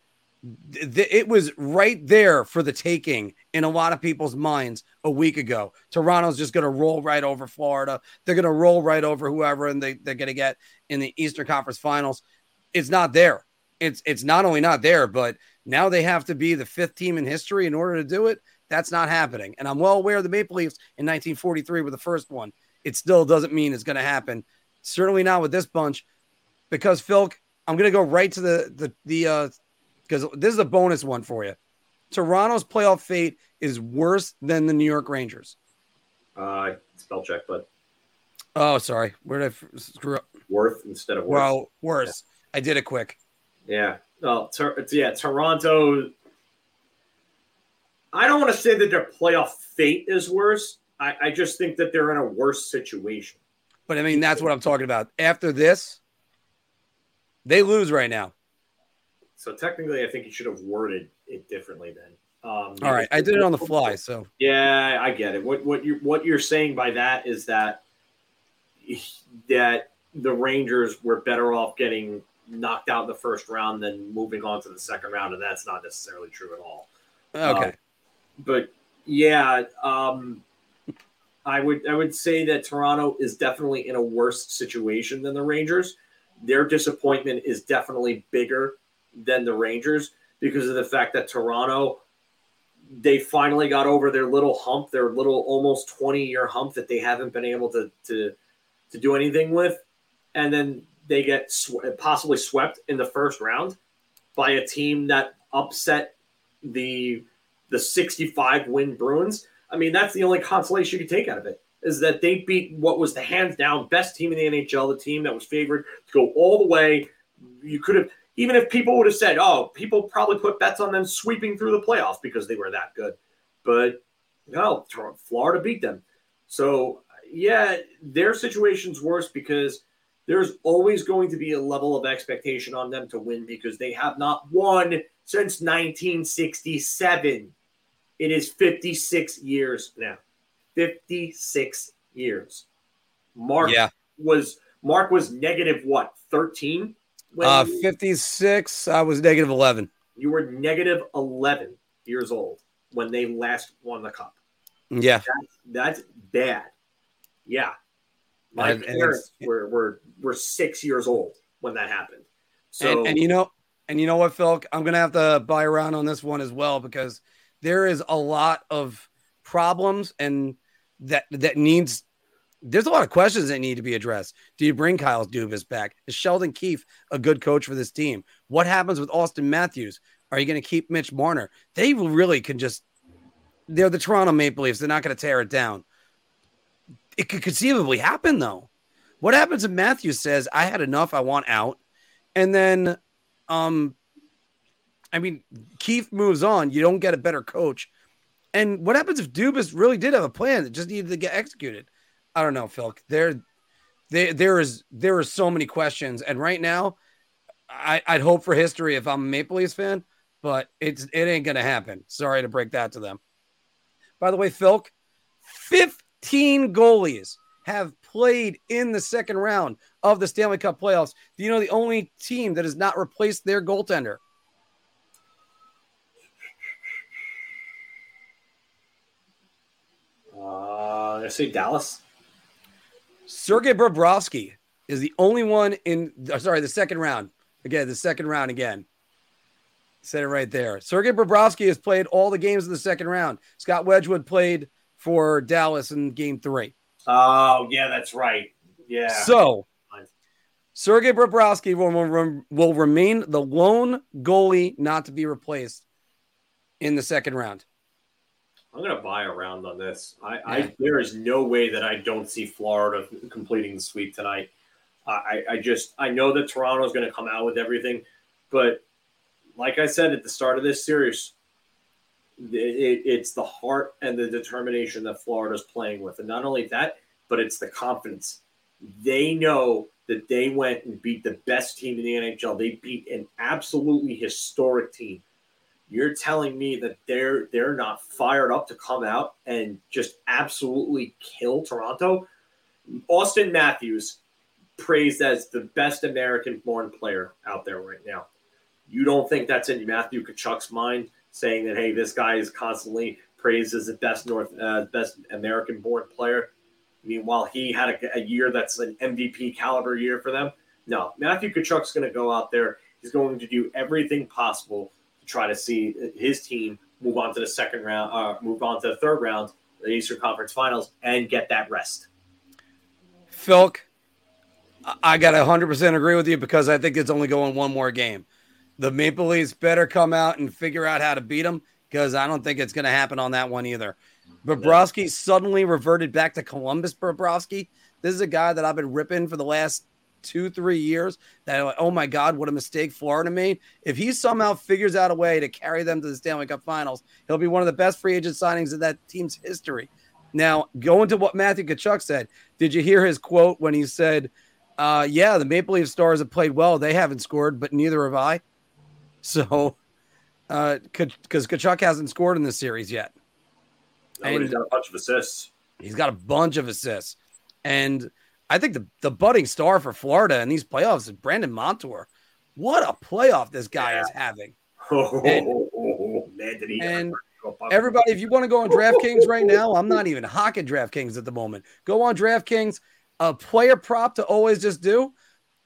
th- it was right there for the taking in a lot of people's minds a week ago. Toronto's just going to roll right over Florida. They're going to roll right over whoever and they, they're going to get in the Eastern Conference Finals. It's not there. It's it's not only not there, but now they have to be the fifth team in history in order to do it. That's not happening. And I'm well aware of the Maple Leafs in nineteen forty-three were the first one. It still doesn't mean it's going to happen. Certainly not with this bunch. Because, Phil, I'm going to go right to the, the – the uh, because this is a bonus one for you. Toronto's playoff fate is worse than the New York Rangers. Uh, spell check, bud. Oh, sorry. Where did I screw up? Worth instead of worse. Well, worse. Yeah. I did it quick. Yeah. Well, ter- yeah, Toronto – I don't want to say that their playoff fate is worse. I, I just think that they're in a worse situation. But, I mean, that's what I'm talking about. After this, they lose right now. So, technically, I think you should have worded it differently then. Um, All right. I did it on the fly, so. Yeah, I get it. What what you're, what you're saying by that is that that the Rangers were better off getting knocked out in the first round than moving on to the second round, and that's not necessarily true at all. Okay. Um, But yeah, um, I would I would say that Toronto is definitely in a worse situation than the Rangers. Their disappointment is definitely bigger than the Rangers because of the fact that Toronto, they finally got over their little hump, their little almost twenty-year hump that they haven't been able to to to do anything with, and then they get sw- possibly swept in the first round by a team that upset the. The sixty-five win Bruins. I mean, that's the only consolation you can take out of it is that they beat what was the hands-down best team in the N H L, the team that was favored to go all the way. You could have, even if people would have said, oh, people probably put bets on them sweeping through the playoffs because they were that good. But, no, Florida beat them. So, yeah, their situation's worse because there's always going to be a level of expectation on them to win because they have not won since nineteen sixty-seven. It is fifty-six years now. fifty-six years. Mark yeah. was Mark was negative what? thirteen? Uh, fifty-six. I was negative eleven. You were negative eleven years old when they last won the cup. Yeah. That's, that's bad. Yeah. My and, parents and were, were were six years old when that happened. So and, and you know and you know what, Phil? I'm gonna have to buy around on this one as well because there is a lot of problems and that that needs – there's a lot of questions that need to be addressed. Do you bring Kyle Dubas back? Is Sheldon Keefe a good coach for this team? What happens with Austin Matthews? Are you going to keep Mitch Marner? They really can just – they're the Toronto Maple Leafs. They're not going to tear it down. It could conceivably happen, though. What happens if Matthews says, I had enough, I want out, and then – um. I mean, Keith moves on. You don't get a better coach. And what happens if Dubas really did have a plan that just needed to get executed? I don't know, Phil. There, there, there is there is so many questions. And right now, I, I'd hope for history if I'm a Maple Leafs fan, but it's it ain't gonna happen. Sorry to break that to them. By the way, Phil, fifteen goalies have played in the second round of the Stanley Cup playoffs. Do you know the only team that has not replaced their goaltender? Uh, I say Dallas. Sergei Bobrovsky is the only one in. Sorry, the second round again. The second round again. Said it right there. Sergei Bobrovsky has played all the games in the second round. Scott Wedgwood played for Dallas in Game Three. Oh yeah, that's right. Yeah. So Sergei Bobrovsky will will remain the lone goalie not to be replaced in the second round. I'm going to buy a round on this. I, yeah. I there is no way that I don't see Florida completing the sweep tonight. I, I just I know that Toronto is going to come out with everything, but like I said at the start of this series, it, it's the heart and the determination that Florida's playing with. And not only that, but it's the confidence. They know that they went and beat the best team in the N H L. They beat an absolutely historic team. You're telling me that they're they're not fired up to come out and just absolutely kill Toronto? Austin Matthews, praised as the best American-born player out there right now. You don't think that's in Matthew Tkachuk's mind, saying that, hey, this guy is constantly praised as the best North, uh, best American-born player? Meanwhile, he had a, a year that's an M V P caliber year for them. No, Matthew Tkachuk's going to go out there. He's going to do everything possible to try to see his team move on to the second round, uh, move on to the third round, the Eastern Conference Finals, and get that rest. Philk, I got to one hundred percent agree with you because I think it's only going one more game. The Maple Leafs better come out and figure out how to beat them because I don't think it's going to happen on that one either. Bobrovsky suddenly reverted back to Columbus Bobrovsky. This is a guy that I've been ripping for the last two, three years. That like, oh, my God, what a mistake Florida made. If he somehow figures out a way to carry them to the Stanley Cup Finals, he'll be one of the best free agent signings in that team's history. Now, going to what Matthew Tkachuk said, did you hear his quote when he said, uh, yeah, the Maple Leaf Stars have played well. They haven't scored, but neither have I. So, uh, because Tkachuk hasn't scored in this series yet. No, and he's got a bunch of assists. He's got a bunch of assists. And I think the, the budding star for Florida in these playoffs is Brandon Montour. What a playoff this guy yeah. is having. Oh, and, oh, oh, man, did he and everybody, if you want to go on DraftKings right now, I'm not even hocking DraftKings at the moment. Go on DraftKings. A player prop to always just do.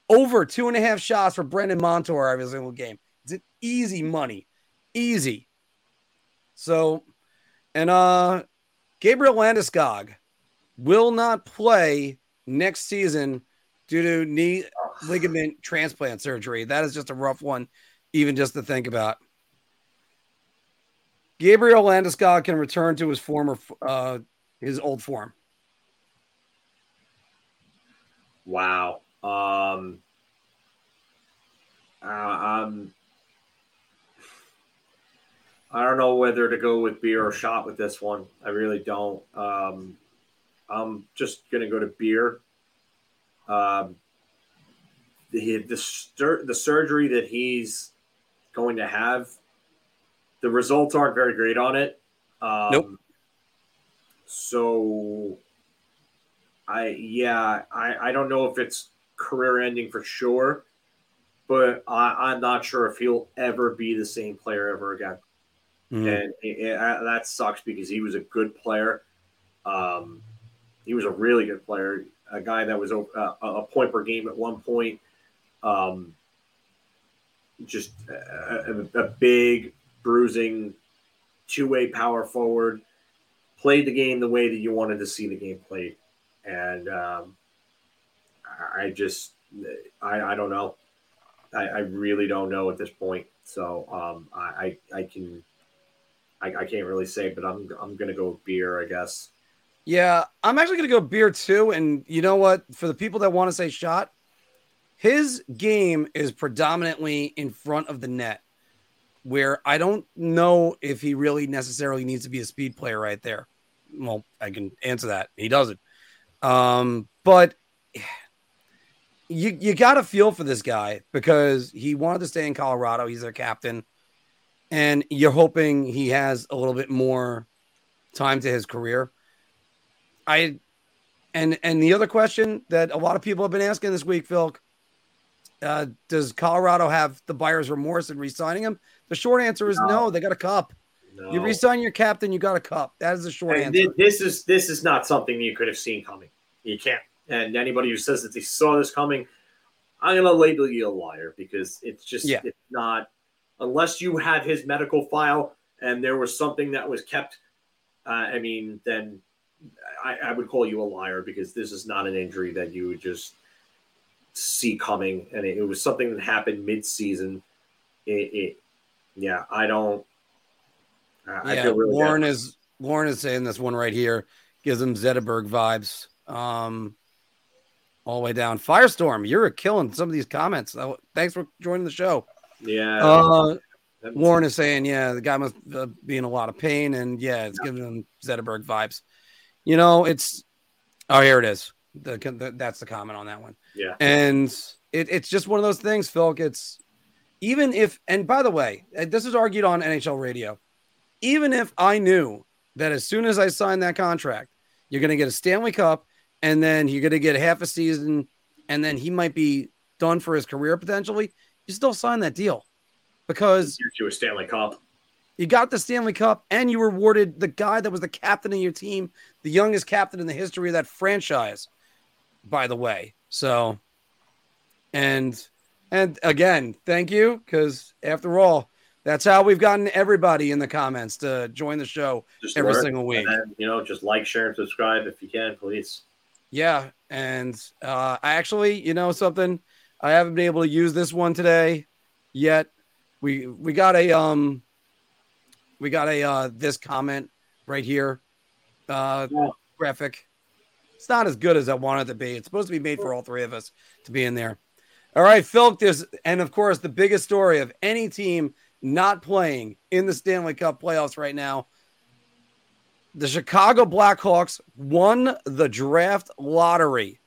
Over two and a half shots for Brandon Montour every single game. It's an easy money. Easy. So... And uh, Gabriel Landeskog will not play next season due to knee ligament transplant surgery. That is just a rough one, even just to think about. Gabriel Landeskog can return to his former, uh, his old form. Wow. Um. Uh, um. I don't know whether to go with beer or shot with this one. I really don't. Um, I'm just going to go to beer. Um, the the, stir, the surgery that he's going to have, the results aren't very great on it. Um, nope. So, I yeah, I, I don't know if it's career-ending for sure, but I, I'm not sure if he'll ever be the same player ever again. Mm-hmm. And it, it, uh, that sucks because he was a good player. Um, he was a really good player, a guy that was a, a, a point per game at one point. Um, just a, a, a big, bruising, two-way power forward. Played the game the way that you wanted to see the game played. And um, I just I, – I don't know. I, I really don't know at this point. So um, I, I, I can – I, I can't really say, but I'm I'm going to go beer, I guess. Yeah, I'm actually going to go beer too. And you know what? For the people that want to say shot, his game is predominantly in front of the net, where I don't know if he really necessarily needs to be a speed player right there. Well, I can answer that. He doesn't. Um, but you, you got to feel for this guy because he wanted to stay in Colorado. He's their captain. And you're hoping he has a little bit more time to his career. I and and the other question that a lot of people have been asking this week, Phil, uh, does Colorado have the buyer's remorse in re-signing him? The short answer is no. no they got a cup. No. You re-sign your captain, you got a cup. That is the short and answer. This is this is not something you could have seen coming. You can't. And anybody who says that they saw this coming, I'm going to label you a liar because it's just yeah. it's not. Unless you have his medical file and there was something that was kept, uh, I mean, then I, I would call you a liar because this is not an injury that you would just see coming. And it, it was something that happened mid-season. It, it yeah, I don't. Uh, yeah, I feel really Warren bad. is Warren is saying this one right here gives him Zetterberg vibes. Um, all the way down. Firestorm, you're killing some of these comments. Thanks for joining the show. Yeah. Uh, Warren is saying, yeah, the guy must uh, be in a lot of pain, and yeah, it's yeah. giving him Zetterberg vibes. You know, it's oh, here it is. The, the, that's the comment on that one. Yeah, and it, it's just one of those things, Phil. It's even if, and by the way, this is argued on N H L radio. Even if I knew that as soon as I signed that contract, you're going to get a Stanley Cup, and then you're going to get half a season, and then he might be done for his career potentially, you still sign that deal. Because you Stanley Cup, you got the Stanley Cup, and you rewarded the guy that was the captain of your team, the youngest captain in the history of that franchise, by the way. So, and and again, thank you, because after all, that's how we've gotten everybody in the comments to join the show just every learn, single week. And, you know, just like, share, and subscribe if you can, please. Yeah, and uh, I actually, you know, something I haven't been able to use this one today yet. We we got a um we got a uh, this comment right here uh, yeah. graphic. It's not as good as I want it to be. It's supposed to be made for all three of us to be in there. All right, Phil. There's and of course the biggest story of any team not playing in the Stanley Cup playoffs right now. The Chicago Blackhawks won the draft lottery.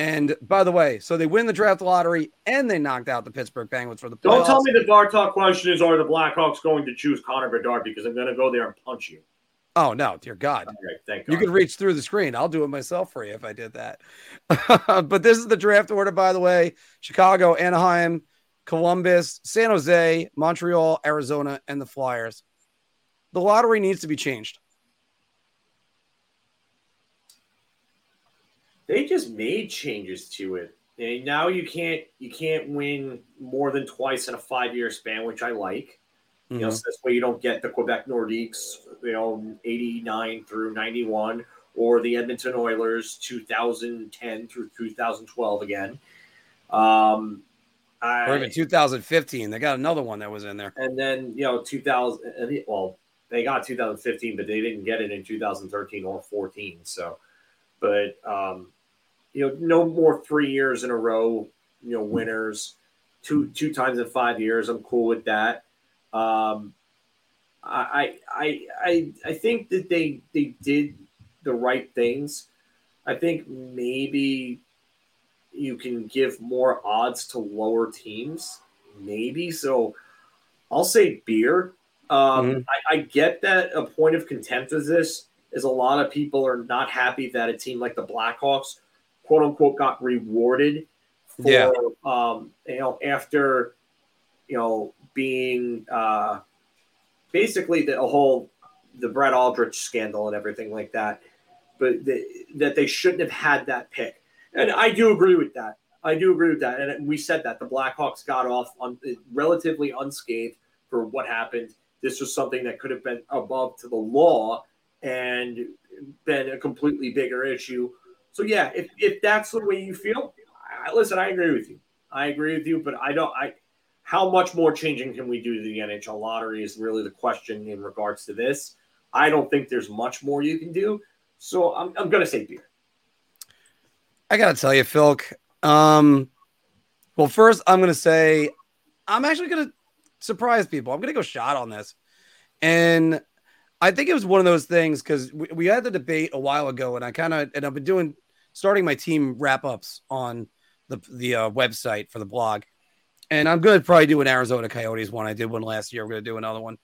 And by the way, so they win the draft lottery and they knocked out the Pittsburgh Penguins for the playoffs. Don't tell me the Bartok question is, are the Blackhawks going to choose Connor Bedard? Because I'm going to go there and punch you. Oh, no, dear God. Okay, thank God. You could reach through the screen. I'll do it myself for you if I did that. But this is the draft order, by the way. Chicago, Anaheim, Columbus, San Jose, Montreal, Arizona, and the Flyers. The lottery needs to be changed. They just made changes to it. And now you can't you can't win more than twice in a five-year span, which I like. Mm-hmm. You know, so this way you don't get the Quebec Nordiques, you know, eighty-nine through ninety-one, or the Edmonton Oilers, two thousand ten through two thousand twelve again. Um, I, or even two thousand fifteen. They got another one that was in there. And then, you know, two thousand. Well, they got two thousand fifteen, but they didn't get it in two thousand thirteen or fourteen. So, but um. You know, no more three years in a row, you know, winners, two two times in five years. I'm cool with that. Um, I I I I think that they they did the right things. I think maybe you can give more odds to lower teams, maybe. So I'll say beer. Um, mm-hmm. I, I get that a point of contempt is this is a lot of people are not happy that a team like the Blackhawks, quote unquote, got rewarded for, yeah. um, you know, after, you know, being uh, basically the whole, the Brett Aldrich scandal and everything like that, but the, that they shouldn't have had that pick. And I do agree with that. I do agree with that. And we said that the Blackhawks got off on relatively unscathed for what happened. This was something that could have been above to the law and been a completely bigger issue. So, yeah, if, if that's the way you feel, I, listen, I agree with you. I agree with you, but I don't – I. How much more changing can we do to the N H L lottery is really the question in regards to this. I don't think there's much more you can do, so I'm, I'm going to say beer. I got to tell you, Philk. Um, well, first I'm going to say I'm actually going to surprise people. I'm going to go shot on this. And I think it was one of those things because we, we had the debate a while ago, and I kind of – and I've been doing – starting my team wrap-ups on the the uh, website for the blog. And I'm going to probably do an Arizona Coyotes one. I did one last year. We're going to do another one.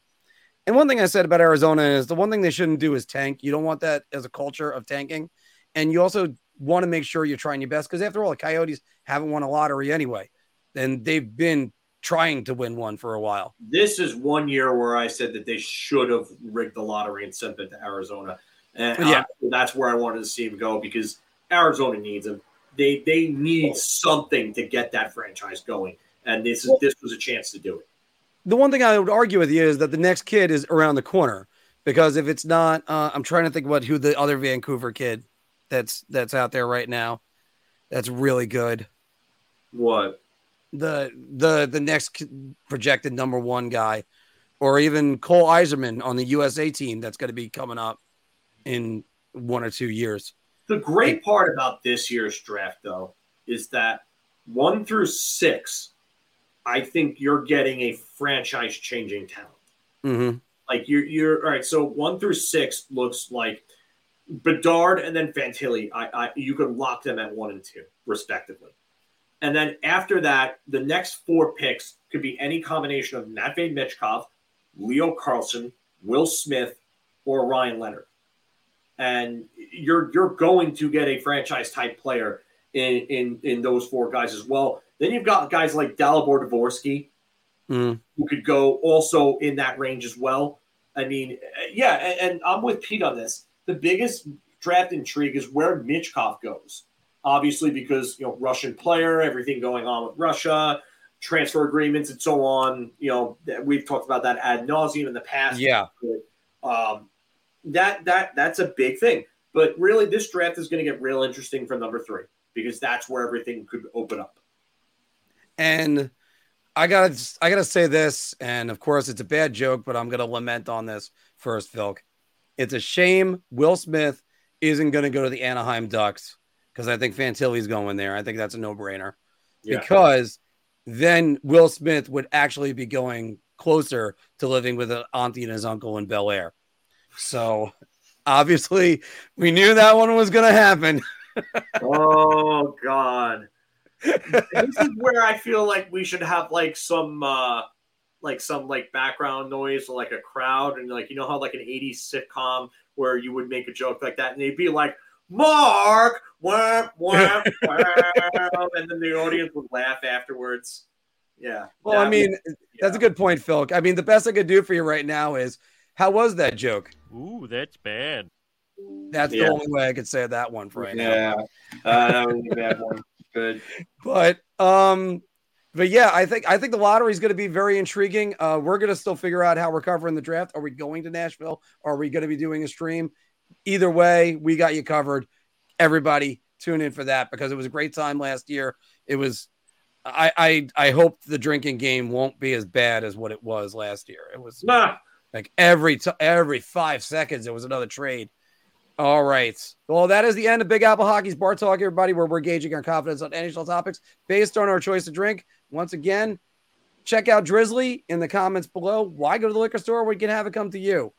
And one thing I said about Arizona is the one thing they shouldn't do is tank. You don't want that as a culture of tanking. And you also want to make sure you're trying your best because, after all, the Coyotes haven't won a lottery anyway. And they've been trying to win one for a while. This is one year where I said that they should have rigged the lottery and sent it to Arizona. And yeah. I, that's where I wanted to see him go because – Arizona needs them. They they need something to get that franchise going, and this is this was a chance to do it. The one thing I would argue with you is that the next kid is around the corner because if it's not, uh, I'm trying to think what who the other Vancouver kid that's that's out there right now that's really good. What the the the next projected number one guy, or even Cole Yzerman on the U S A team that's going to be coming up in one or two years. The great part about this year's draft, though, is that one through six I think you're getting a franchise-changing talent. Mm-hmm. Like, you're, you're – all right, so one through six looks like Bedard and then Fantilli. I, I, you could lock them at one and two, respectively. And then after that, the next four picks could be any combination of Matvei Michkov, Leo Carlson, Will Smith, or Ryan Leonard. And you're you're going to get a franchise-type player in, in, in those four guys as well. Then you've got guys like Dalibor Dvorsky, mm. who could go also in that range as well. I mean, yeah, and, and I'm with Pete on this. The biggest draft intrigue is where Michkov goes, obviously, because, you know, Russian player, everything going on with Russia, transfer agreements and so on. You know, we've talked about that ad nauseum in the past. Yeah. Um, that that that's a big thing. But really, this draft is going to get real interesting for number three, because that's where everything could open up. And I gotta, I gotta say this, and of course it's a bad joke, but I'm gonna lament on this first, Vilk. It's a shame Will Smith isn't gonna go to the Anaheim Ducks, because I think Fantilli's going there. I think that's a no-brainer, yeah. Because then Will Smith would actually be going closer to living with an auntie and his uncle in Bel Air. So obviously we knew that one was gonna happen. Oh God. This is where I feel like we should have like some uh, like some like background noise or like a crowd, and like, you know how like an eighties sitcom where you would make a joke like that and they'd be like, Mark, wah, wah, wah, and then the audience would laugh afterwards. Yeah. Well, I mean, was, that's yeah. a good point, Phil. I mean, the best I could do for you right now is, how was that joke? Ooh, that's bad. That's yeah. the only way I could say that one for right yeah. now. Yeah, uh, that was a bad one. Good. But um, but yeah, I think I think the lottery is going to be very intriguing. Uh, we're going to still figure out how we're covering the draft. Are we going to Nashville? Are we going to be doing a stream? Either way, we got you covered. Everybody, tune in for that, because it was a great time last year. It was. I I, I hope the drinking game won't be as bad as what it was last year. It was nah. like every t- every five seconds there was another trade. All right. Well, that is the end of Big Apple Hockey's Bar Talk, everybody, where we're gauging our confidence on N H L topics based on our choice to drink. Once again, check out Drizzly in the comments below. Why go to the liquor store? We can have it come to you.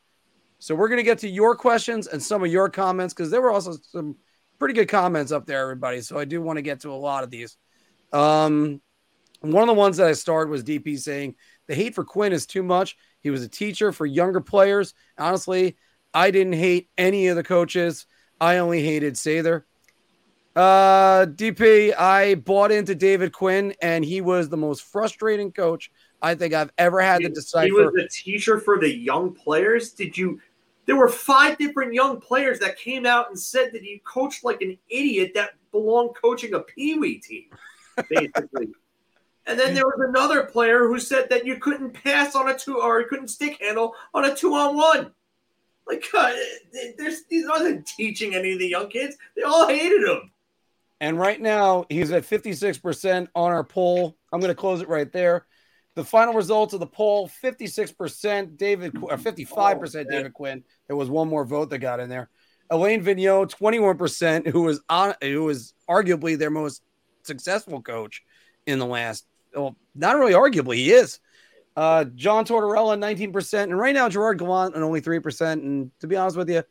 So we're going to get to your questions and some of your comments, because there were also some pretty good comments up there, everybody. So I do want to get to a lot of these. Um, one of the ones that I started was D P saying, the hate for Quinn is too much. He was a teacher for younger players. Honestly, I didn't hate any of the coaches. I only hated Sather. Uh, D P, I bought into David Quinn, and he was the most frustrating coach I think I've ever had he, to decipher. He was the teacher for the young players? Did you? There were five different young players that came out and said that he coached like an idiot that belonged coaching a peewee team, basically. And then there was another player who said that you couldn't pass on a two, or you couldn't stick handle on a two-on-one. Like, uh, there's, these aren't teaching any of the young kids. They all hated him. And right now, he's at fifty-six percent on our poll. I'm going to close it right there. The final results of the poll, fifty-six percent David, or fifty-five percent oh, David Quinn. There was one more vote that got in there. Elaine Vigneault, twenty-one percent, who was on, who was arguably their most successful coach in the last, well, not really arguably, he is. Uh, John Tortorella, nineteen percent. And right now, Gerard Gallant and only three percent. And to be honest with you,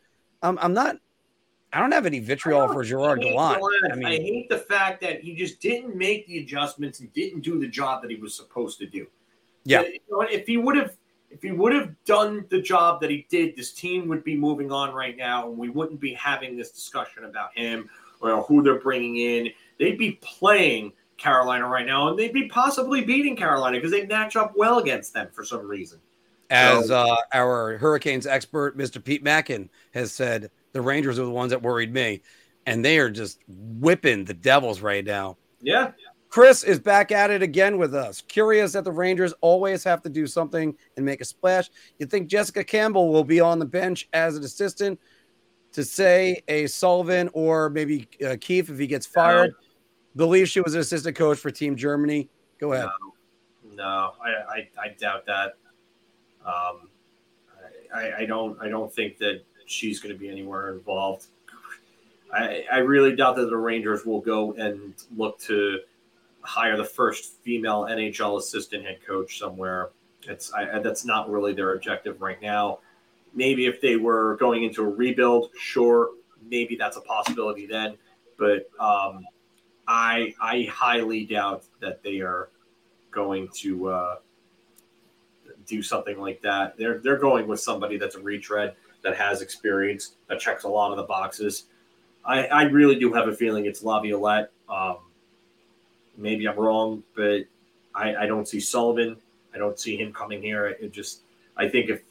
I'm, I'm not – I don't have any vitriol for Gerard Gallant. Gallant. I mean, I hate the fact that he just didn't make the adjustments and didn't do the job that he was supposed to do. Yeah. You know, if he would have if he would have done the job that he did, this team would be moving on right now, and we wouldn't be having this discussion about him or who they're bringing in. They'd be playing – Carolina right now, and they'd be possibly beating Carolina because they match up well against them for some reason. As so, uh, our Hurricanes expert, Mister Pete Mackin, has said, the Rangers are the ones that worried me, and they are just whipping the Devils right now. Yeah. Chris is back at it again with us. Curious that the Rangers always have to do something and make a splash. You think Jessica Campbell will be on the bench as an assistant to say a Sullivan or maybe uh, Keith if he gets fired? Uh, Believe she was an assistant coach for Team Germany. Go ahead. No, no I, I, I doubt that. Um, I, I don't I don't think that she's going to be anywhere involved. I, I really doubt that the Rangers will go and look to hire the first female N H L assistant head coach somewhere. It's I, that's not really their objective right now. Maybe if they were going into a rebuild, sure, maybe that's a possibility then. But um, I I highly doubt that they are going to uh, do something like that. They're they're going with somebody that's a retread, that has experience, that checks a lot of the boxes. I, I really do have a feeling it's Laviolette. Um, maybe I'm wrong, but I, I don't see Sullivan. I don't see him coming here. It just, I think if,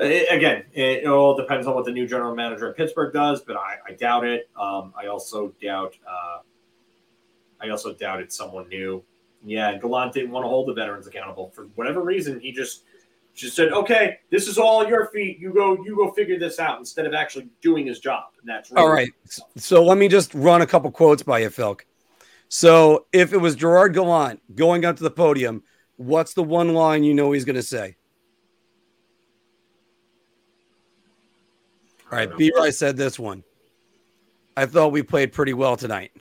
it, again, it all depends on what the new general manager at Pittsburgh does, but I, I doubt it. Um, I also doubt, uh, I also doubt it's someone new. Yeah, Gallant didn't want to hold the veterans accountable for whatever reason. He just, just said, "Okay, this is all your feet. You go, you go figure this out." Instead of actually doing his job, and that's really all right. So let me just run a couple quotes by you, Philk. So if it was Gerard Gallant going up to the podium, what's the one line you know he's going to say? All right, B-Rai said this one. I thought we played pretty well tonight.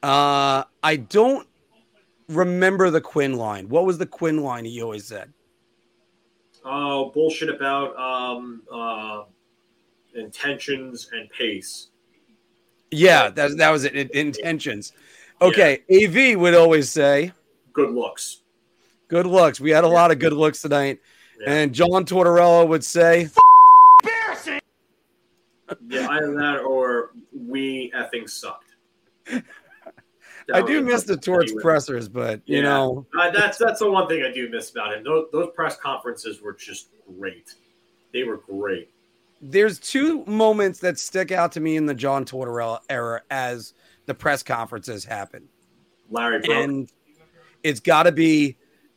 Uh, I don't remember the Quinn line. What was the Quinn line he always said? Oh, bullshit about um, uh, intentions and pace. Yeah, that, that was it. Intentions. Okay, yeah. A V would always say... Good looks. Good looks. We had a yeah. lot of good looks tonight. Yeah. And John Tortorella would say... F- embarrassing! Yeah, either that or we effing sucked. That I do miss the Torts pressers, but, yeah. you know... Uh, that's that's the one thing I do miss about him. Those, those press conferences were just great. They were great. There's two moments that stick out to me in the John Tortorella era as the press conferences happen. Larry Brown. And it's got to be,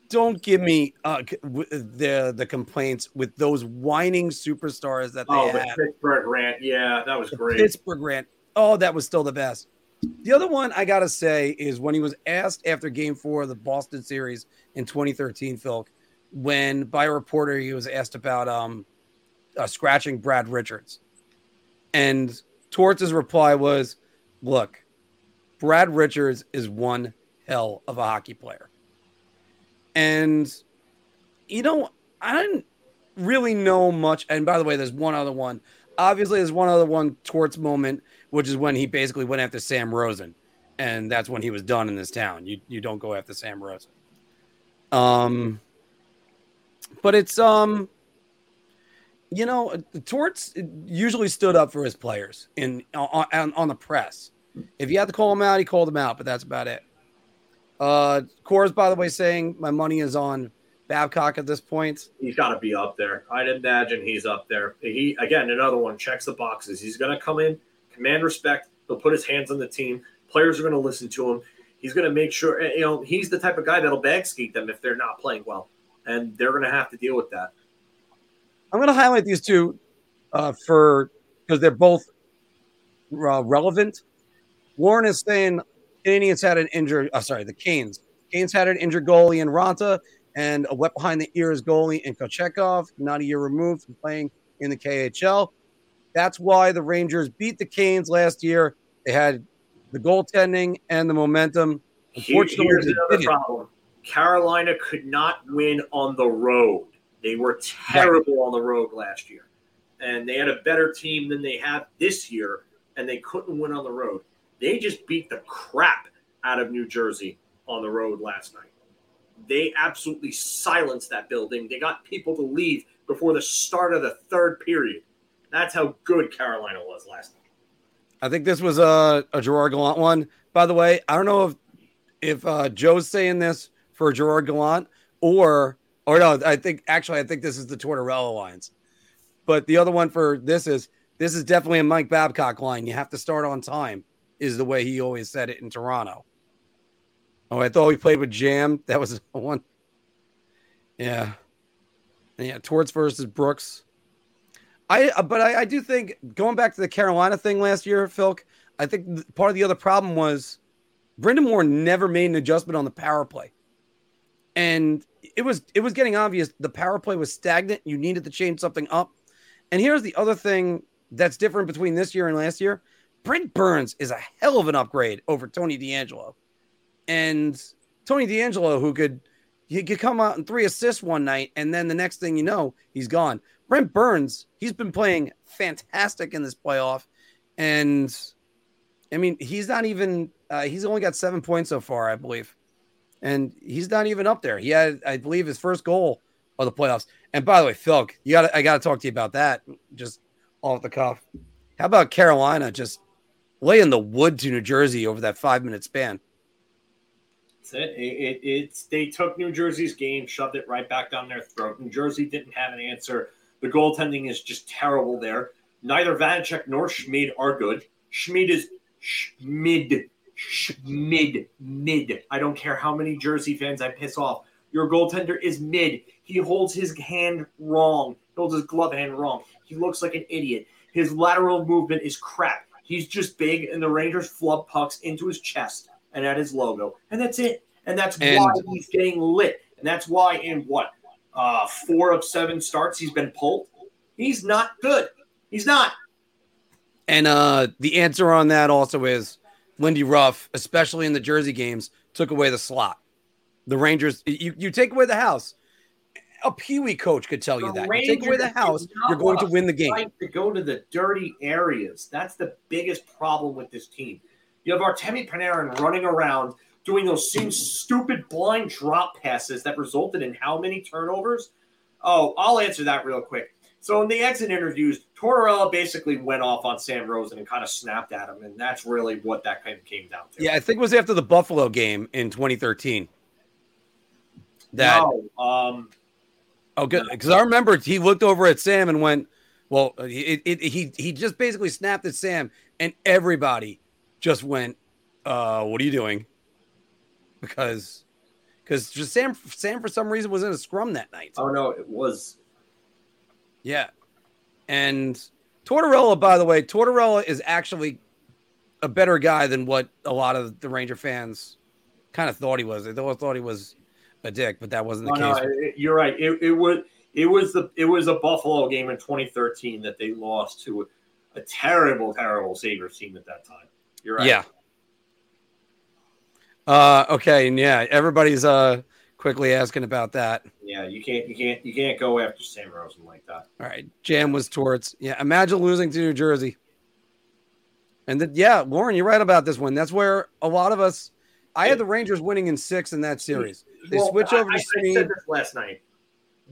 don't give me uh, the the complaints with those whining superstars that they oh, had. Oh, the Pittsburgh rant. Yeah, that was the great. Pittsburgh rant. Oh, that was still the best. The other one I got to say is when he was asked after game four of the Boston series in twenty thirteen, Phil, when by a reporter he was asked about um, uh, scratching Brad Richards. And Torts' reply was, look, Brad Richards is one hell of a hockey player. And, you know, I didn't really know much. And by the way, there's one other one. Obviously, there's one other one Torts moment, which is when he basically went after Sam Rosen. And that's when he was done in this town. You you don't go after Sam Rosen. Um, but it's, um, you know, Torts usually stood up for his players in on, on the press. If you had to call him out, he called him out, but that's about it. Uh, Cora's, by the way, saying my money is on Babcock at this point. He's got to be up there. I'd imagine he's up there. He, again, another one, checks the boxes. He's going to come in, command respect. He'll put his hands on the team. Players are going to listen to him. He's going to make sure, you know, he's the type of guy that'll bag-skeet them if they're not playing well, and they're going to have to deal with that. I'm going to highlight these two uh, for because they're both uh, relevant. Warren is saying – The Indians had an injured, oh, sorry, the Canes. Canes had an injured goalie in Ranta and a wet behind the ears goalie in Kochekov, not a year removed from playing in the K H L. That's why the Rangers beat the Canes last year. They had the goaltending and the momentum. Unfortunately, here's another problem. Carolina could not win on the road. They were terrible right. on the road last year. And they had a better team than they have this year, and they couldn't win on the road. They just beat the crap out of New Jersey on the road last night. They absolutely silenced that building. They got people to leave before the start of the third period. That's how good Carolina was last night. I think this was a, a Gerard Gallant one. By the way, I don't know if if uh, Joe's saying this for Gerard Gallant or or no. I think actually I think this is the Tortorella lines. But the other one for this is this is definitely a Mike Babcock line. You have to start on time. Is the way he always said it in Toronto. Oh, I thought we played with Jam. That was the one. Yeah. Yeah. Torts versus Brooks. I, but I, I do think going back to the Carolina thing last year, Philk, I think part of the other problem was Brendan Moore never made an adjustment on the power play. And it was, it was getting obvious. The power play was stagnant. You needed to change something up. And here's the other thing that's different between this year and last year. Brent Burns is a hell of an upgrade over Tony DeAngelo. and Tony DeAngelo, who could he could come out and three assists one night, and then the next thing you know, he's gone. Brent Burns, he's been playing fantastic in this playoff, and I mean, he's not even uh, he's only got seven points so far, I believe, and he's not even up there. He had, I believe, his first goal of the playoffs. And by the way, Phil, you got I got to talk to you about that. Just off the cuff, how about Carolina just laying the wood to New Jersey over that five minute span? That's it. It, it. It's they took New Jersey's game, shoved it right back down their throat. New Jersey didn't have an answer. The goaltending is just terrible there. Neither Vanacek nor Schmid are good. Schmid is Schmid, Schmid, mid. I don't care how many Jersey fans I piss off. Your goaltender is mid. He holds his hand wrong. He holds his glove hand wrong. He looks like an idiot. His lateral movement is crap. He's just big, and the Rangers flub pucks into his chest and at his logo, and that's it. And that's and, why he's getting lit. And that's why in what, uh, four of seven starts he's been pulled. He's not good. He's not. And uh, the answer on that also is Lindy Ruff, especially in the Jersey games, took away the slot. The Rangers, you, you take away the house. A Pee Wee coach could tell you that. You take away the house, you're going to win the game. To go to the dirty areas. That's the biggest problem with this team. You have Artemi Panarin running around doing those same stupid blind drop passes that resulted in how many turnovers? Oh, I'll answer that real quick. So in the exit interviews, Tortorella basically went off on Sam Rosen and kind of snapped at him, and that's really what that kind of came down to. Yeah, I think it was after the Buffalo game in twenty thirteen. That, no, um, oh, good. Because I remember he looked over at Sam and went, well, it, it, he he just basically snapped at Sam, and everybody just went, uh, what are you doing? Because because just Sam, Sam, for some reason, was in a scrum that night. Oh, no, it was. Yeah. And Tortorella, by the way, Tortorella is actually a better guy than what a lot of the Ranger fans kind of thought he was. They thought he was a dick, but that wasn't the oh, case. No, it, you're right. It, it was it was the it was a Buffalo game in twenty thirteen that they lost to a, a terrible, terrible Sabres team at that time. You're right. Yeah. Uh, okay, and yeah, everybody's uh, quickly asking about that. Yeah, you can't, you can't, you can't go after Sam Rosen like that. All right, Jam was torts. Yeah, imagine losing to New Jersey. And then, yeah, Lauren, you're right about this one. That's where a lot of us. I had the Rangers winning in six in that series. They well, switch over I, to Snead. I said this last night.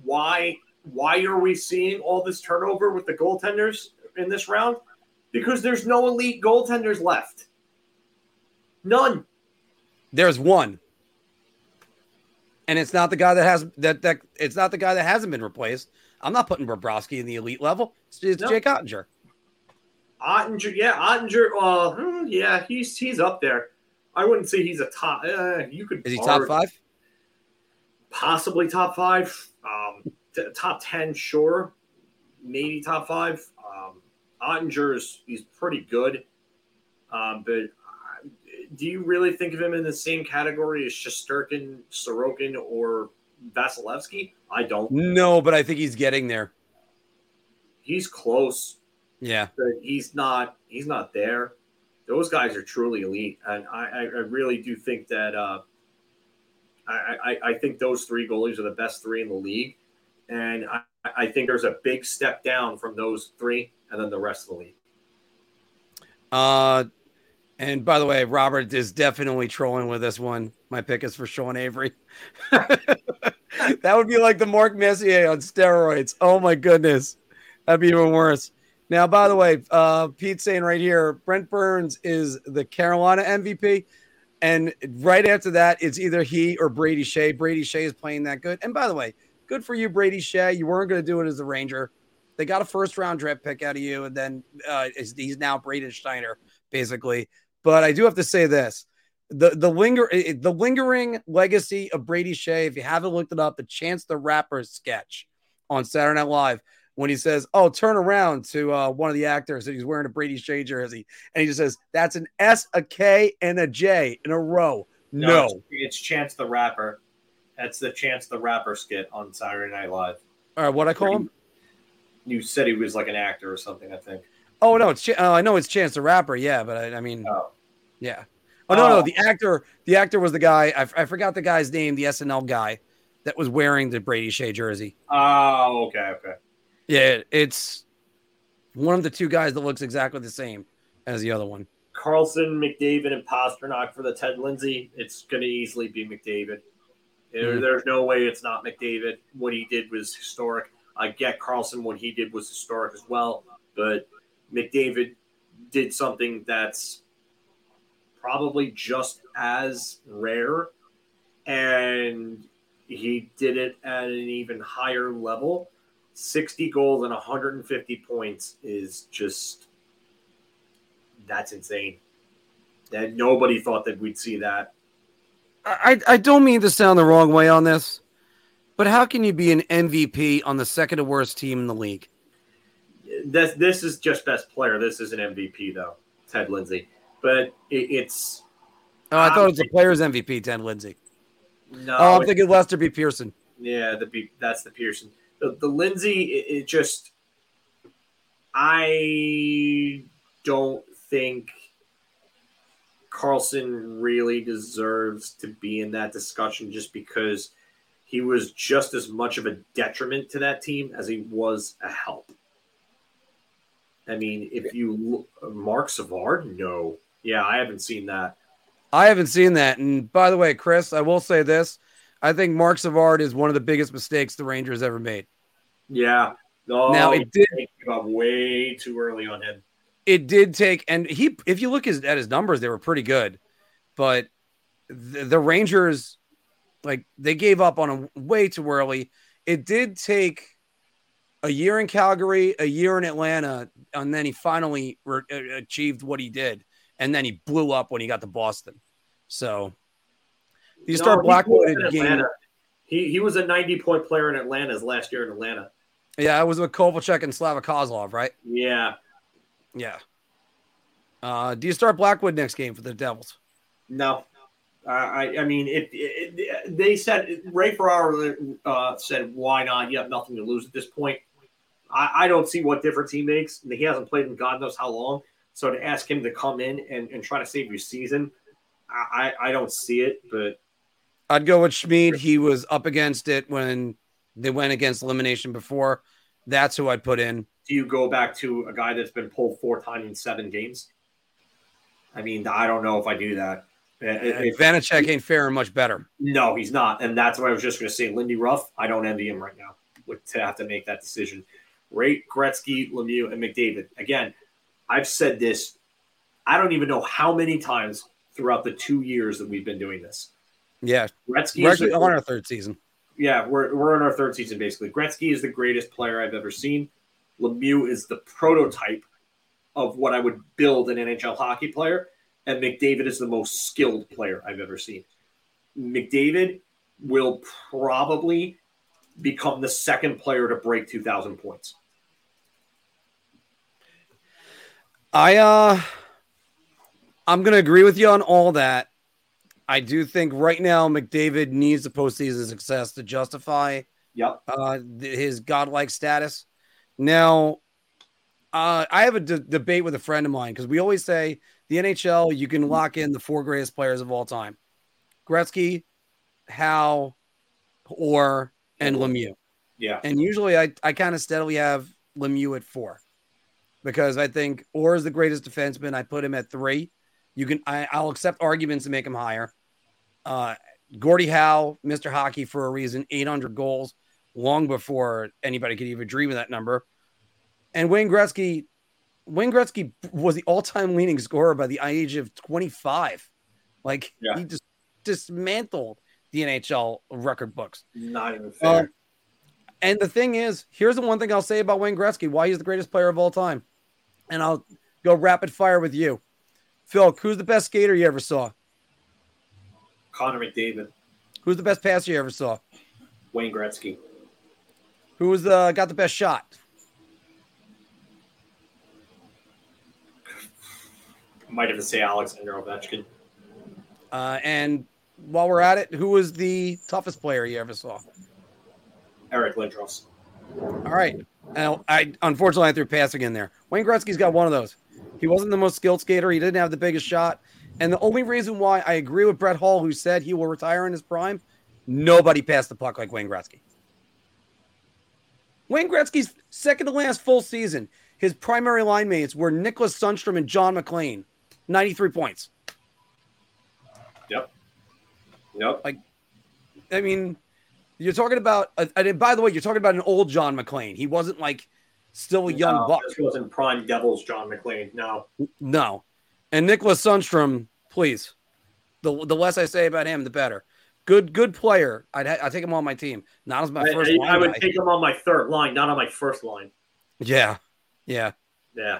Why? Why are we seeing all this turnover with the goaltenders in this round? Because there's no elite goaltenders left. None. There's one, and it's not the guy that has that. That it's not the guy that hasn't been replaced. I'm not putting Bobrovsky in the elite level. It's, it's no. Jake Ottinger. Ottinger, yeah, Ottinger. Uh, yeah, he's he's up there. I wouldn't say he's a top. Uh, you could is he top five? Possibly top five, um, t- top ten, sure, maybe top five. Um, Ottinger is he's pretty good, um, but uh, do you really think of him in the same category as Shesterkin, Sorokin, or Vasilevsky? I don't. No, but I think he's getting there. He's close. Yeah, but he's not. He's not there. Those guys are truly elite, and I, I really do think that uh, I, I, I think those three goalies are the best three in the league, and I, I think there's a big step down from those three and then the rest of the league. Uh, and by the way, Robert is definitely trolling with this one. My pick is for Sean Avery. That would be like the Mark Messier on steroids. Oh, my goodness. That'd be even worse. Now, by the way, uh, Pete's saying right here, Brent Burns is the Carolina M V P. And right after that, it's either he or Brady Shea. Brady Shea is playing that good. And by the way, good for you, Brady Shea. You weren't going to do it as a Ranger. They got a first-round draft pick out of you, and then uh, he's now Braden Schneider, basically. But I do have to say this. The the linger the lingering legacy of Brady Shea, if you haven't looked it up, the Chance the Rapper sketch on Saturday Night Live, when he says, oh, turn around to uh, one of the actors and he's wearing a Brady Shea jersey. And he just says, that's an S, a K, and a J in a row. No. no. It's, it's Chance the Rapper. That's the Chance the Rapper skit on Saturday Night Live. All right, what I call him? You said he was like an actor or something, I think. Oh, no, it's Ch- uh, I know it's Chance the Rapper, yeah, but I, I mean, oh. yeah. Oh, no, oh. no. The actor the actor was the guy. I, I forgot the guy's name, the S N L guy that was wearing the Brady Shea jersey. Oh, okay, okay. Yeah, it's one of the two guys that looks exactly the same as the other one. Carlson, McDavid, and Pasternak for the Ted Lindsay. It's going to easily be McDavid. Mm-hmm. There's no way it's not McDavid. What he did was historic. I get Carlson. What he did was historic as well. But McDavid did something that's probably just as rare, and he did it at an even higher level. sixty goals and one hundred fifty points is just – that's insane. That nobody thought that we'd see that. I, I don't mean to sound the wrong way on this, but how can you be an M V P on the second-to-worst team in the league? This, this is just best player. This is an M V P, though, Ted Lindsay. But it, it's – Oh, I thought it was a player's M V P, Ted Lindsay. No. Oh, I'm thinking Lester B. Pearson. Yeah, the that's the Pearson. The, the Lindsay, it, it just – I don't think – Carlson really deserves to be in that discussion just because he was just as much of a detriment to that team as he was a help. I mean, if you look, Mark Savard, no. Yeah, I haven't seen that. I haven't seen that. And by the way, Chris, I will say this. I think Mark Savard is one of the biggest mistakes the Rangers ever made. Yeah. Oh, now it did give up way too early on him. It did take, and he, if you look his, at his numbers, they were pretty good, but the, the Rangers, like they gave up on him way too early. It did take a year in Calgary, a year in Atlanta, and then he finally re- achieved what he did. And then he blew up when he got to Boston. So you no, start blackwooded game. He, he was a ninety point player in Atlanta his last year in Atlanta. Yeah. I was with Kovalchuk and Slava Kozlov, right? Yeah. Yeah. Uh, do you start Blackwood next game for the Devils? No. Uh, I I mean, it, it, it, they said Ray Ferraro uh, said, "Why not? You have nothing to lose at this point." I, I don't see what difference he makes. He hasn't played in God knows how long. So to ask him to come in and, and try to save your season, I, I, I don't see it. But I'd go with Schmid. He was up against it when they went against elimination before. That's who I'd put in. Do you go back to a guy that's been pulled four times in seven games? I mean, I don't know if I do that. If, Vanacek ain't faring much better. No, he's not. And that's what I was just going to say. Lindy Ruff, I don't envy him right now to have to make that decision. Ray, Gretzky, Lemieux, and McDavid. Again, I've said this, I don't even know how many times throughout the two years that we've been doing this. Yeah. Gretzky we're is actually the, on our third season. Yeah, we're we're in our third season, basically. Gretzky is the greatest player I've ever seen. Lemieux is the prototype of what I would build an N H L hockey player, and McDavid is the most skilled player I've ever seen. McDavid will probably become the second player to break two thousand points. I, uh, I'm going to agree with you on all that. I do think right now McDavid needs the postseason success to justify yep. uh, his godlike status. Now, uh, I have a d- debate with a friend of mine because we always say the N H L, you can lock in the four greatest players of all time. Gretzky, Howe, Orr, and Lemieux. Yeah. And usually I, I kind of steadily have Lemieux at four because I think Orr is the greatest defenseman. I put him at three. You can I, I'll accept arguments to make him higher. Uh, Gordie Howe, Mister Hockey for a reason, eight hundred goals long before anybody could even dream of that number. And Wayne Gretzky, Wayne Gretzky was the all-time leading scorer by the age of twenty-five. Like yeah. he just dismantled the N H L record books. Not even fair. Um, and the thing is, here's the one thing I'll say about Wayne Gretzky, why he's the greatest player of all time. And I'll go rapid fire with you. Phil, who's the best skater you ever saw? Connor McDavid. Who's the best passer you ever saw? Wayne Gretzky. Who was the, got the best shot? I might have to say Alexander Ovechkin. Uh, and while we're at it, who was the toughest player you ever saw? Eric Lindros. All right. Now, I unfortunately I threw passing in there. Wayne Gretzky's got one of those. He wasn't the most skilled skater. He didn't have the biggest shot. And the only reason why I agree with Brett Hull, who said he will retire in his prime, nobody passed the puck like Wayne Gretzky. Wayne Gretzky's second to last full season, his primary line mates were Nicholas Sundstrom and John McLean, ninety-three points. Yep. Yep. Like, I mean, you're talking about, and by the way, you're talking about an old John McLean. He wasn't like still a young no, buck. This wasn't prime Devils John McLean. No. No. And Nicholas Sundstrom, please. The the less I say about him, the better. Good, good player. I'd ha- I'd take him on my team. Not as my I, first I, line. I would guy. take him on my third line, not on my first line. Yeah. Yeah. Yeah.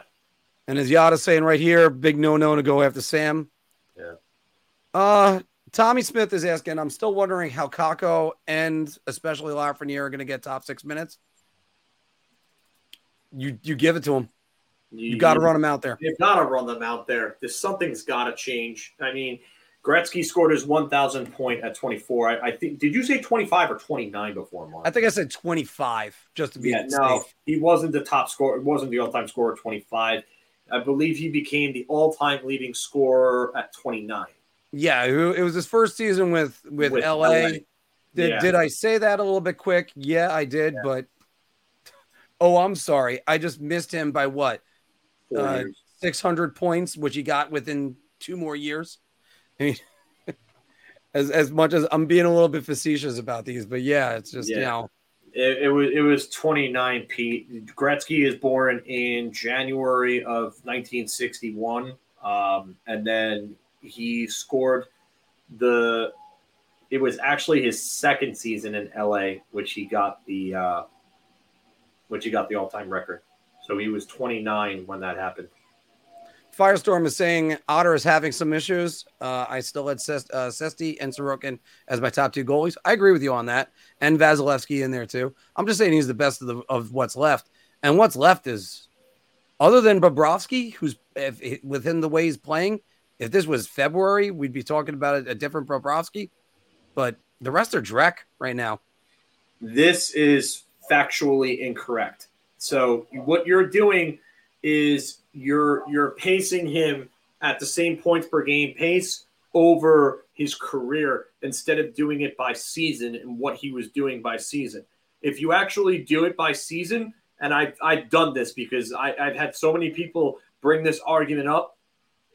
And as Yada's saying right here, big no-no to go after Sam. Yeah. Uh, Tommy Smith is asking, I'm still wondering how Kako and especially Lafreniere are going to get top six minutes. You you give it to him. You, you got to run them out there. You've got to run them out there. There's, something's got to change. I mean, Gretzky scored his one thousand point at twenty-four. I, I think. Did you say twenty-five or twenty-nine before, Mark? I think I said twenty-five, just to be yeah, no, safe. He wasn't the top scorer. It wasn't the all-time scorer at twenty-five. I believe he became the all-time leading scorer at twenty-nine. Yeah, it was his first season with, with, with L A. L A. Did, yeah. did I say that a little bit quick? Yeah, I did, yeah. but oh, I'm sorry. I just missed him by what? Uh, six hundred points, which he got within two more years. I mean, as as much as I'm being a little bit facetious about these, but yeah, it's just, yeah. you know. It, it was it was twenty-nine, Pete. Gretzky is born in January of nineteen sixty-one, um, and then he scored the – it was actually his second season in L A, which he got the uh, which he got the all-time record. So he was twenty-nine when that happened. Firestorm is saying Otter is having some issues. Uh, I still had Sest, uh, Sesti and Sorokin as my top two goalies. I agree with you on that. And Vasilevsky in there too. I'm just saying he's the best of the, of what's left. And what's left is, other than Bobrovsky, who's if, within the way he's playing, if this was February, we'd be talking about a, a different Bobrovsky. But the rest are dreck right now. This is factually incorrect. So what you're doing is you're you're pacing him at the same points per game pace over his career instead of doing it by season and what he was doing by season. If you actually do it by season, and I've, I've done this because I, I've had so many people bring this argument up,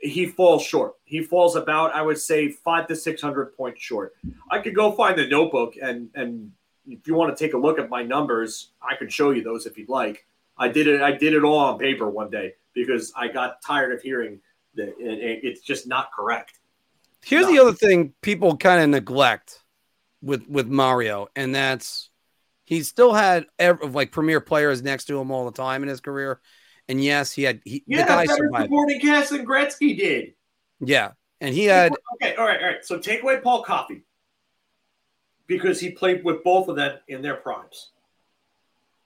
he falls short. He falls about, I would say, five to six hundred points short. I could go find the notebook and and – if you want to take a look at my numbers, I could show you those if you'd like. I did it. I did it all on paper one day because I got tired of hearing that it's just not correct. Here's not. The other thing people kind of neglect with, with Mario, and that's he still had every, like premier players next to him all the time in his career. And yes, he had. He, yeah, the guy better survived. Supporting cast than Gretzky did. Yeah, and he had. Okay, all right, all right. So take away Paul Coffey, because he played with both of them in their primes.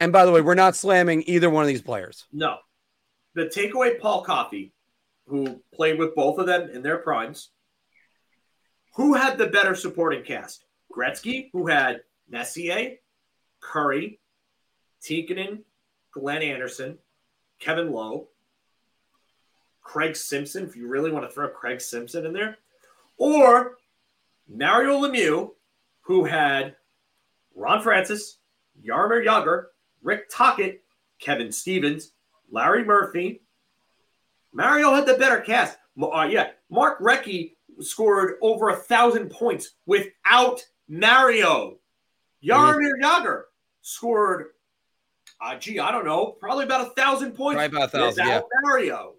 And by the way, we're not slamming either one of these players. No. The takeaway Paul Coffey, who played with both of them in their primes, who had the better supporting cast? Gretzky, who had Messier, Curry, Tikkanen, Glenn Anderson, Kevin Lowe, Craig Simpson, if you really want to throw Craig Simpson in there, or Mario Lemieux, who had Ron Francis, Jaromir Jagr, Rick Tocchet, Kevin Stevens, Larry Murphy. Mario had the better cast. Uh, yeah, Mark Recchi scored over a thousand points without Mario. Jaromir mm-hmm. Jagr scored, uh, gee, I don't know, probably about a thousand points right about a thousand, without yeah. Mario.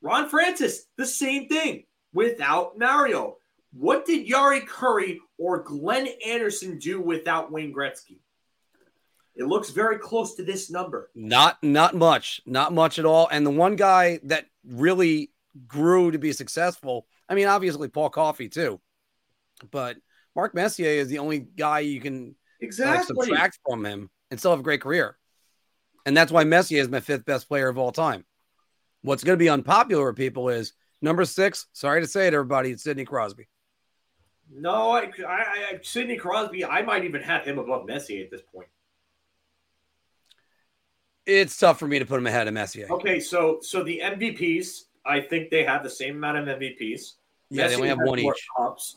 Ron Francis, the same thing, without Mario. What did Jari Kurri or Glenn Anderson do without Wayne Gretzky? It looks very close to this number. Not not much. Not much at all. And the one guy that really grew to be successful, I mean, obviously Paul Coffey too, but Mark Messier is the only guy you can exactly. like, subtract from him and still have a great career. And that's why Messier is my fifth best player of all time. What's going to be unpopular with people is number six, sorry to say it, everybody, it's Sidney Crosby. No, I, I, I, Sidney Crosby, I might even have him above Messier at this point. It's tough for me to put him ahead of Messier. Okay, so so the M V Ps, I think they have the same amount of M V Ps. Yeah, Messi they only have one each. Cups.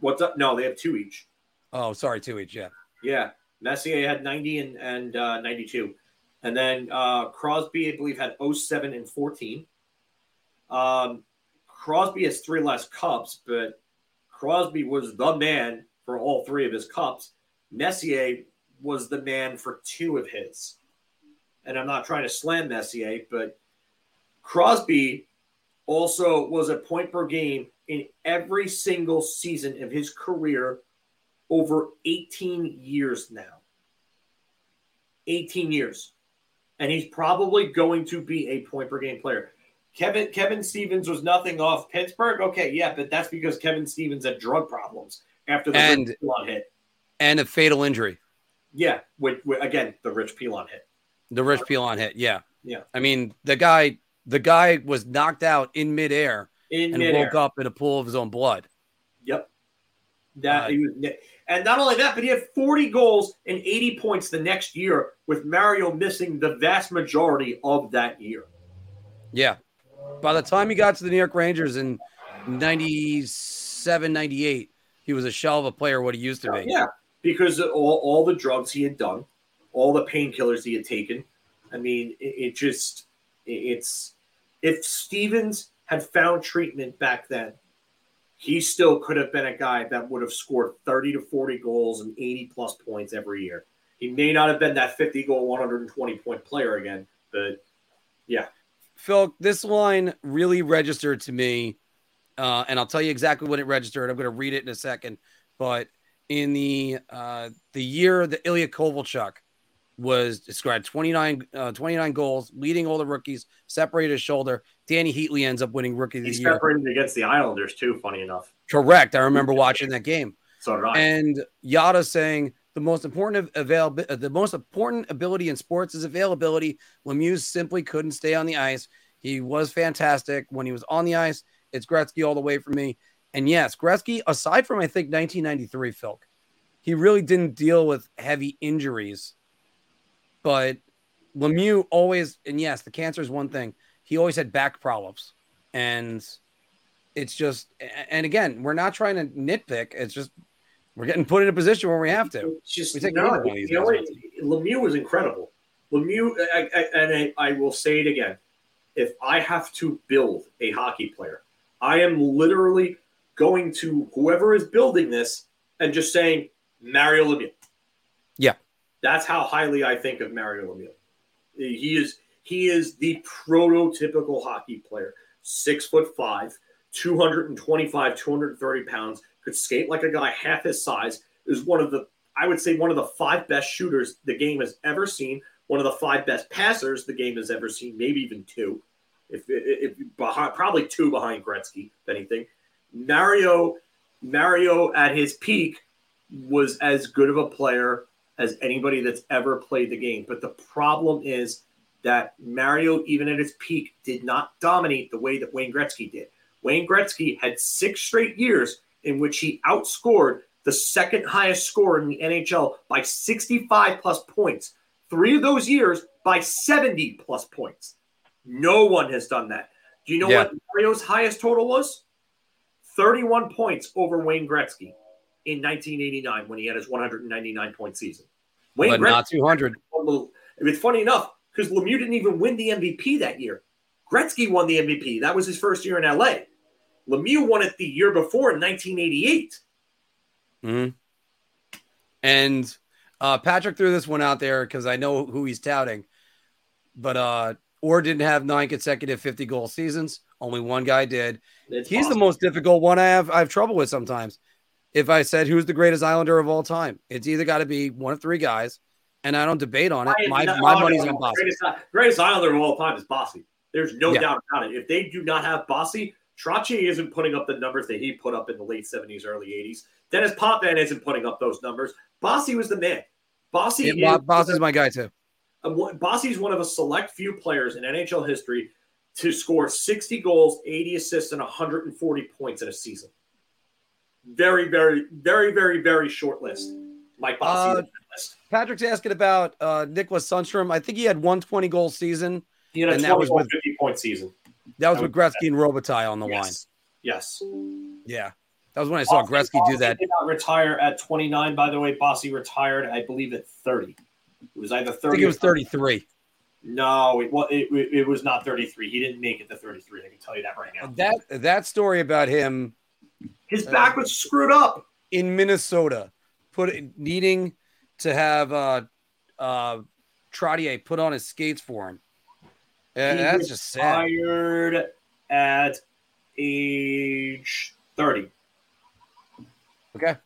What's up? No, they have two each. Oh, sorry, two each, yeah. Yeah, Messier had ninety and, and uh, ninety-two. And then uh, Crosby, I believe, had oh seven and fourteen. Um, Crosby has three less cups, but Crosby was the man for all three of his cups. Messier was the man for two of his. And I'm not trying to slam Messier, but Crosby also was a point per game in every single season of his career over eighteen years now. eighteen years. And he's probably going to be a point per game player. Kevin Kevin Stevens was nothing off Pittsburgh. Okay, yeah, but that's because Kevin Stevens had drug problems after the and, Rich Pilon hit. And a fatal injury. Yeah, with, with, again, the Rich Pilon hit. The Rich Pilon hit, yeah. Yeah. I mean, the guy the guy was knocked out in midair in and mid-air. Woke up in a pool of his own blood. Yep. That uh, he was, and not only that, but he had forty goals and eighty points the next year, with Mario missing the vast majority of that year. Yeah. By the time he got to the New York Rangers in ninety-seven, ninety-eight, he was a shell of a player what he used to be. Yeah, because of all, all the drugs he had done, all the painkillers he had taken. I mean, it, it just – it's – if Stevens had found treatment back then, he still could have been a guy that would have scored thirty to forty goals and eighty-plus points every year. He may not have been that fifty-goal, one hundred twenty-point player again, but yeah. Phil, this line really registered to me, uh, and I'll tell you exactly when it registered. I'm going to read it in a second. But in the uh, the year that Ilya Kovalchuk was described, twenty-nine, uh, twenty-nine goals, leading all the rookies, separated his shoulder. Danny Heatley ends up winning Rookie of the Year. He separated against the Islanders, too, funny enough. Correct. I remember watching that game. So did I. And Yada saying, the most important avail- the most important ability in sports is availability. Lemieux simply couldn't stay on the ice. He was fantastic. When he was on the ice, it's Gretzky all the way for me. And yes, Gretzky, aside from, I think, nineteen ninety-three, Phil, he really didn't deal with heavy injuries. But Lemieux always, and yes, the cancer is one thing. He always had back problems. And it's just, and again, we're not trying to nitpick. It's just, we're getting put in a position where we have to. It's just, we take no, one of these know, Lemieux was incredible. Lemieux, I, I, and I, I will say it again. If I have to build a hockey player, I am literally going to whoever is building this and just saying, Mario Lemieux. Yeah. That's how highly I think of Mario Lemieux. He is he is the prototypical hockey player. Six foot five, two twenty-five, two thirty pounds, could skate like a guy half his size, is one of the, I would say, one of the five best shooters the game has ever seen, one of the five best passers the game has ever seen, maybe even two, if, if, if behind, probably two behind Gretzky, if anything. Mario, Mario at his peak was as good of a player as anybody that's ever played the game. But the problem is that Mario, even at his peak, did not dominate the way that Wayne Gretzky did. Wayne Gretzky had six straight years in which he outscored the second highest scorer in the N H L by sixty-five plus points. Three of those years by seventy plus points. No one has done that. Do you know yeah. what Mario's highest total was? thirty-one points over Wayne Gretzky in nineteen eighty-nine when he had his one ninety-nine point season. Wayne but Gretzky, not two hundred. It's funny enough because Lemieux didn't even win the M V P that year. Gretzky won the M V P. That was his first year in L A. Lemieux won it the year before in nineteen eighty-eight. Mm-hmm. And uh, Patrick threw this one out there because I know who he's touting. But uh, Orr didn't have nine consecutive fifty-goal seasons. Only one guy did. It's he's possible. The most difficult one I have I have trouble with sometimes. If I said who's the greatest Islander of all time, it's either got to be one of three guys, and I don't debate on it. My, not, my money's on Bossy. Greatest, greatest Islander of all time is Bossy. There's no yeah. doubt about it. If they do not have Bossy, Trottier isn't putting up the numbers that he put up in the late seventies, early eighties. Dennis Potvin isn't putting up those numbers. Bossy was the man. Bossy yeah, is Bossy's my guy, too. Bossy's one of a select few players in N H L history to score sixty goals, eighty assists, and one hundred forty points in a season. Very, very, very, very, very short list. Mike Bossy uh, list. Patrick's asking about uh, Nicholas Sundstrom. I think he had one twenty-goal season. He had a twenty-goal, fifty-point season. That was with Gretzky and Robitaille on the yes. line. Yes. Yeah. That was when I saw Bossy, Gretzky Bossy do that. Did not retire at twenty-nine, by the way. Bossy retired, I believe, at thirty. It was either thirty. I think it was thirty-three. No, it, well, it, it was not thirty-three. He didn't make it to thirty-three. I can tell you that right now. That that story about him. His back uh, was screwed up. In Minnesota, put needing to have uh, uh, Trottier put on his skates for him. And he that's just sad. He retired at age thirty. Okay.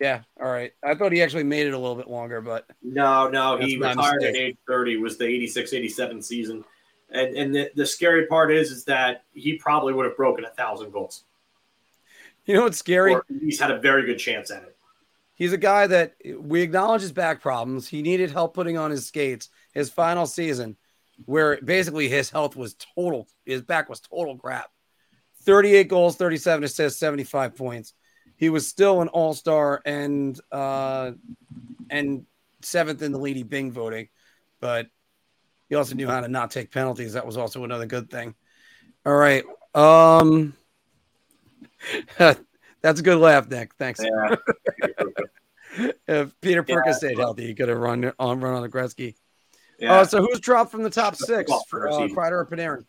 Yeah, all right. I thought he actually made it a little bit longer, but... No, no, he retired at age thirty, was the eighty-six eighty-seven season. And and the, the scary part is is that he probably would have broken one thousand goals. You know what's scary? Or he's had a very good chance at it. He's a guy that we acknowledge his back problems. He needed help putting on his skates his final season, where basically his health was total, his back was total crap. thirty-eight goals, thirty-seven assists, seventy-five points. He was still an all-star and uh, and seventh in the Lady Bing voting, but he also knew how to not take penalties. That was also another good thing. All right. Um, that's a good laugh, Nick. Thanks. Yeah. If Peter Perka yeah. stayed healthy, he could have run on run on the Gretzky. Yeah. Uh, so who's dropped from the top six for uh, Kreider or Panarin?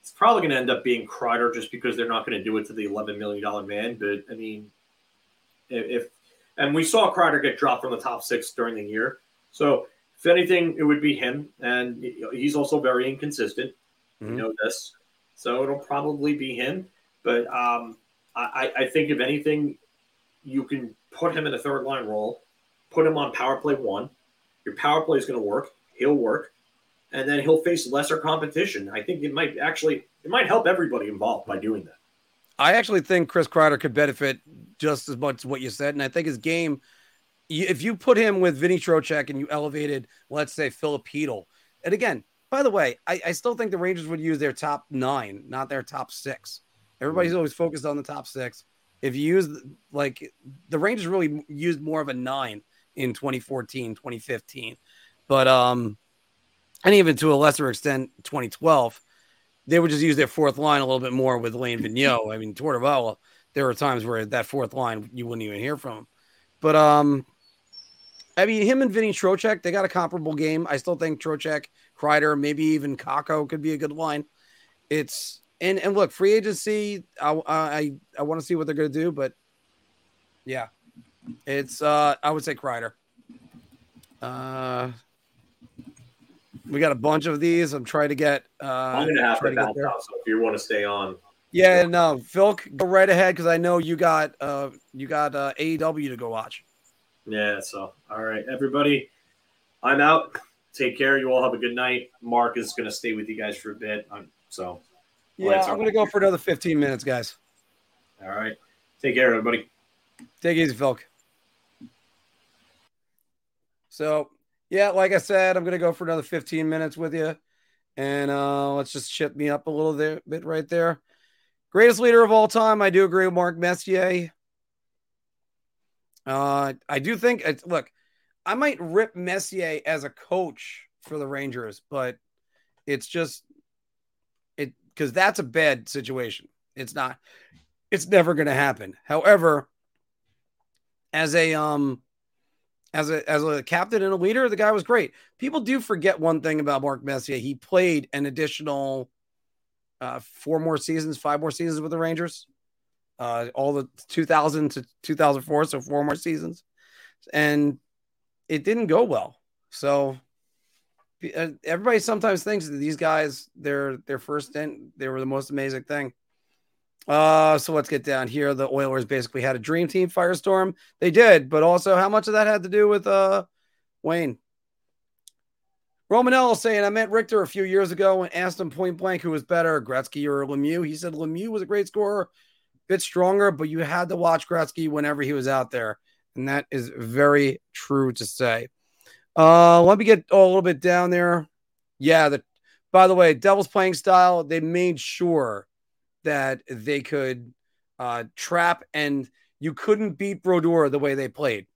It's probably going to end up being Kreider just because they're not going to do it to the eleven million dollars man. But, I mean, if – and we saw Kreider get dropped from the top six during the year. So, if anything, it would be him. And he's also very inconsistent. Mm-hmm. You know this. So, it'll probably be him. But um, I, I think, if anything, you can put him in a third-line role, put him on power play one. Your power play is going to work. He'll work. And then he'll face lesser competition. I think it might actually it might help everybody involved by doing that. I actually think Chris Kreider could benefit just as much as what you said. And I think his game, if you put him with Vinny Trocheck and you elevated, let's say, Philip Hedl. And again, by the way, I, I still think the Rangers would use their top nine, not their top six. Everybody's mm-hmm. always focused on the top six. If you use, like, the Rangers really used more of a nine in twenty fourteen, twenty fifteen. But, um, and even to a lesser extent, twenty twelve, they would just use their fourth line a little bit more with Lane Vigneault. I mean, Tortorella, there were times where that fourth line, you wouldn't even hear from him. But, um, I mean, him and Vinny Trocheck, they got a comparable game. I still think Trocheck, Kreider, maybe even Kakko could be a good line. It's and, – and look, free agency, I I, I want to see what they're going to do, but, yeah. It's uh, – I would say Kreider. Uh We got a bunch of these. I'm trying to get. Uh, I'm going to have to, to bounce out, so if you want to stay on. Yeah, no, Phil, go right ahead because I know you got uh, you got uh, A E W to go watch. Yeah, so all right, everybody, I'm out. Take care. You all have a good night. Mark is going to stay with you guys for a bit. I'm, so yeah, I'm going to go for another fifteen minutes, guys. All right, take care, everybody. Take it easy, Phil. So. Yeah, like I said, I'm going to go for another fifteen minutes with you. And uh, let's just chip me up a little there, bit right there. Greatest leader of all time. I do agree with Mark Messier. Uh, I do think, look, I might rip Messier as a coach for the Rangers, but it's just, it because that's a bad situation. It's not, it's never going to happen. However, as a, um, As a as a captain and a leader, the guy was great. People do forget one thing about Mark Messier. He played an additional uh, four more seasons, five more seasons with the Rangers, uh, all the two thousand to two thousand four, so four more seasons. And it didn't go well. So uh, everybody sometimes thinks that these guys, their, their first stint, they were the most amazing thing. Uh, so let's get down here. The Oilers basically had a dream team firestorm. They did, but also how much of that had to do with uh Wayne? Romanello saying, I met Richter a few years ago and asked him point blank who was better, Gretzky or Lemieux. He said Lemieux was a great scorer, a bit stronger, but you had to watch Gretzky whenever he was out there. And that is very true to say. Uh, let me get oh, a little bit down there. Yeah, the, by the way, Devils playing style, they made sure that they could uh, trap, and you couldn't beat Brodeur the way they played.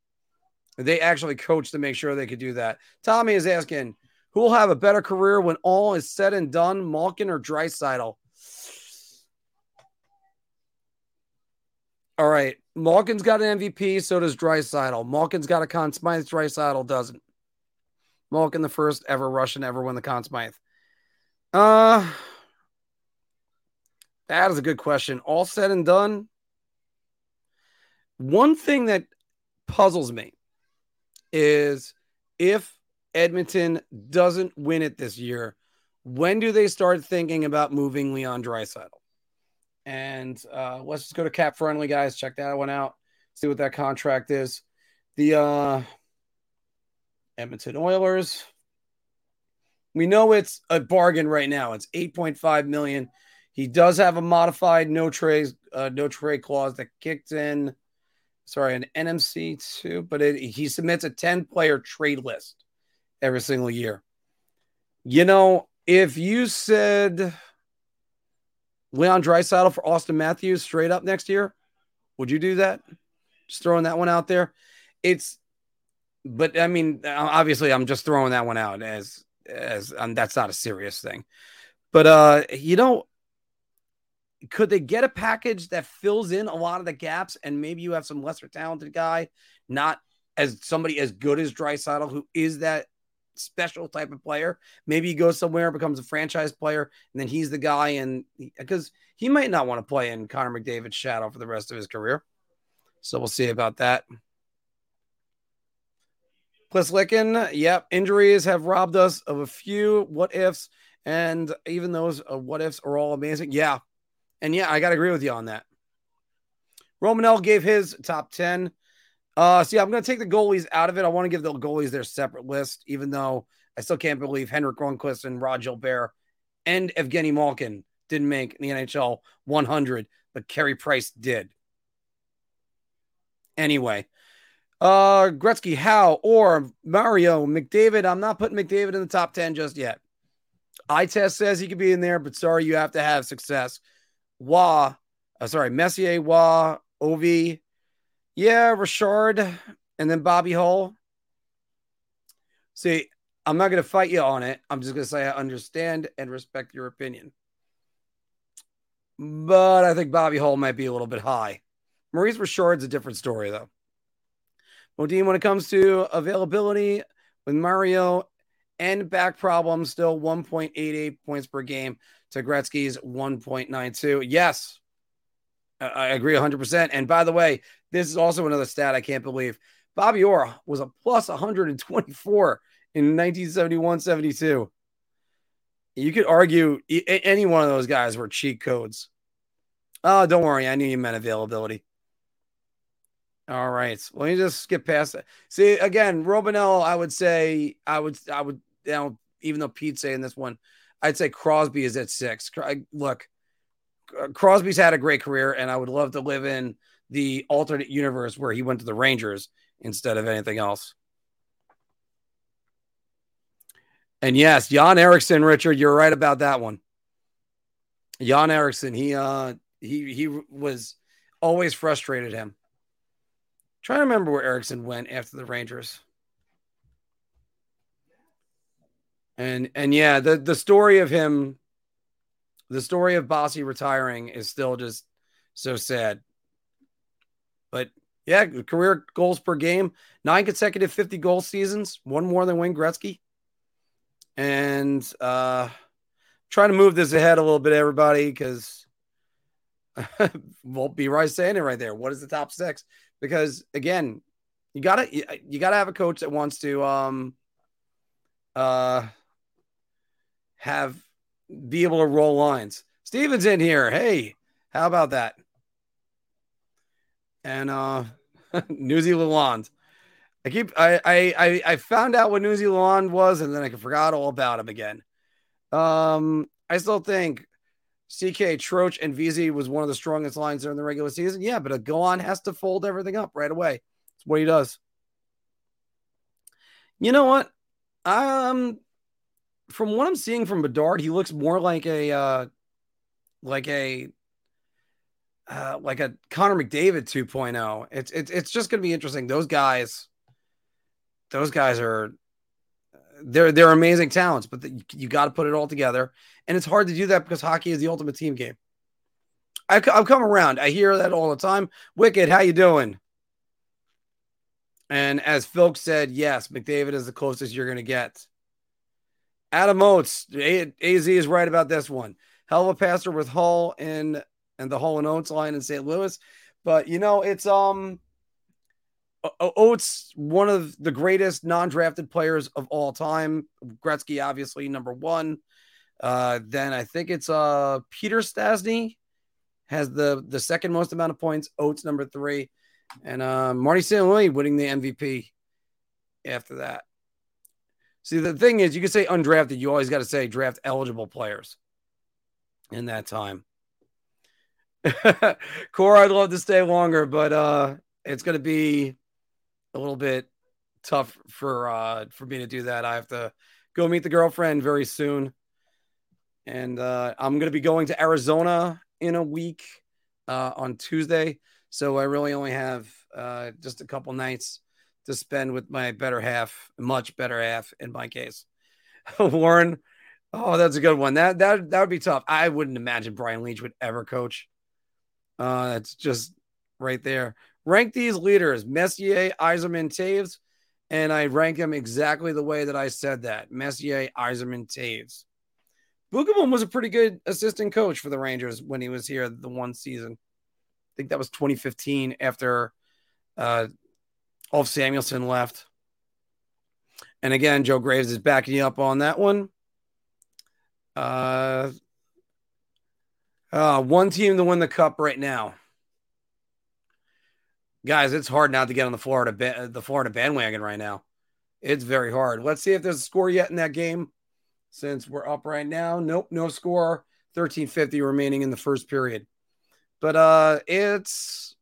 They actually coached to make sure they could do that. Tommy is asking, Who will have a better career when all is said and done, Malkin or Dreisaitl? All right. Malkin's got an M V P, so does Dreisaitl. Malkin's got a Conn Smythe, Dreisaitl doesn't. Malkin, the first ever Russian ever win the Conn Smythe. Uh, that is a good question. All said and done. One thing that puzzles me is if Edmonton doesn't win it this year, when do they start thinking about moving Leon Dreisaitl? And uh, let's just go to Cap Friendly, guys. Check that one out. See what that contract is. The uh, Edmonton Oilers. We know it's a bargain right now. It's eight point five million dollars. He does have a modified no trade uh, no trade clause that kicked in. Sorry, an N M C too. But it, he submits a ten-player trade list every single year. You know, if you said Leon Dreisaitl for Austin Matthews straight up next year, would you do that? Just throwing that one out there. It's, but I mean, obviously I'm just throwing that one out as, as um, that's not a serious thing, but uh, you know, could they get a package that fills in a lot of the gaps? And maybe you have some lesser talented guy, not as somebody as good as Dreisaitl, who is that special type of player. Maybe he goes somewhere, becomes a franchise player, and then he's the guy. And because he might not want to play in Connor McDavid's shadow for the rest of his career, so we'll see about that. Plislicken, yep, injuries have robbed us of a few what ifs, and even those uh, what ifs are all amazing. Yeah, and yeah, I gotta agree with you on that. Romanel gave his top ten. Uh, see, I'm going to take the goalies out of it. I want to give the goalies their separate list, even though I still can't believe Henrik Lundqvist and Rod Gilbert and Evgeny Malkin didn't make the N H L one hundred, but Carey Price did. Anyway, uh, Gretzky, Howe, or Mario, McDavid. I'm not putting McDavid in the top ten just yet. iTest says he could be in there, but sorry, you have to have success. Wah, uh, sorry, Messier, Wah, Ovi. Yeah, Richard, and then Bobby Hull. See, I'm not going to fight you on it. I'm just going to say I understand and respect your opinion. But I think Bobby Hull might be a little bit high. Maurice Richard's a different story, though. Modine, when it comes to availability with Mario and back problems, still one point eight eight points per game to Gretzky's one point nine two. Yes, I agree one hundred percent. And by the way, this is also another stat I can't believe. Bobby Orr was a plus one hundred twenty-four in nineteen seventy-one seventy-two. You could argue any one of those guys were cheat codes. Oh, don't worry. I knew you meant availability. All right. Let me just skip past that. See, again, Robinell, I would say, I would, I would, you know, even though Pete's saying this one, I'd say Crosby is at six. Look, Crosby's had a great career, and I would love to live in the alternate universe where he went to the Rangers instead of anything else. And yes, Jan Eriksson, Richard, you're right about that one. Jan Eriksson, he uh, he he was always frustrated him. I'm trying to remember where Eriksson went after the Rangers. And and yeah, the the story of him. The story of Bossy retiring is still just so sad. But yeah, career goals per game, nine consecutive fifty-goal seasons, one more than Wayne Gretzky. And uh, trying to move this ahead a little bit, everybody, because won't be right saying it right there. What is the top six? Because again, you gotta you gotta have a coach that wants to um uh have. Be able to roll lines. Steven's in here. Hey, how about that? And uh, Newsy Lalonde. I keep I I I found out what Newsy Lalonde was, and then I forgot all about him again. Um, I still think C K Troch and V Z was one of the strongest lines during the regular season. Yeah, but a Gallant has to fold everything up right away. That's what he does. You know what? Um. From what I'm seeing from Bedard, he looks more like a, uh, like a, uh, like a Connor McDavid two point oh. It's it's it's just going to be interesting. Those guys, those guys are they're they're amazing talents, but the, you got to put it all together, and it's hard to do that because hockey is the ultimate team game. I, I've come around. I hear that all the time. Wicked, how you doing? And as Philk said, yes, McDavid is the closest you're going to get. Adam Oates, A- AZ is right about this one. Hell of a passer with Hull and and the Hull and Oates line in Saint Louis, but you know it's um. Oates, one of the greatest non-drafted players of all time. Gretzky, obviously, number one. Uh, then I think it's uh, Peter Stasny has the, the second most amount of points. Oates, number three. And uh, Marty Saint Louis winning the M V P after that. See, the thing is, you can say undrafted. You always got to say draft eligible players in that time. Cora, I'd love to stay longer, but uh, it's going to be a little bit tough for uh, for me to do that. I have to go meet the girlfriend very soon. And uh, I'm going to be going to Arizona in a week uh, on Tuesday. So I really only have uh, just a couple nights to spend with my better half, much better half in my case. Warren, oh, that's a good one. That, that, that would be tough. I wouldn't imagine Brian Leach would ever coach. Uh, that's just right there. Rank these leaders, Messier, Yzerman, Taves, and I rank them exactly the way that I said that. Messier, Yzerman, Taves. Buchanan was a pretty good assistant coach for the Rangers when he was here the one season. I think that was twenty fifteen after uh, Ulf Samuelson left. And again, Joe Graves is backing you up on that one. Uh, uh, one team to win the cup right now. Guys, it's hard not to get on the Florida ba- the Florida bandwagon right now. It's very hard. Let's see if there's a score yet in that game since we're up right now. Nope, no score. thirteen fifty remaining in the first period. But uh, it's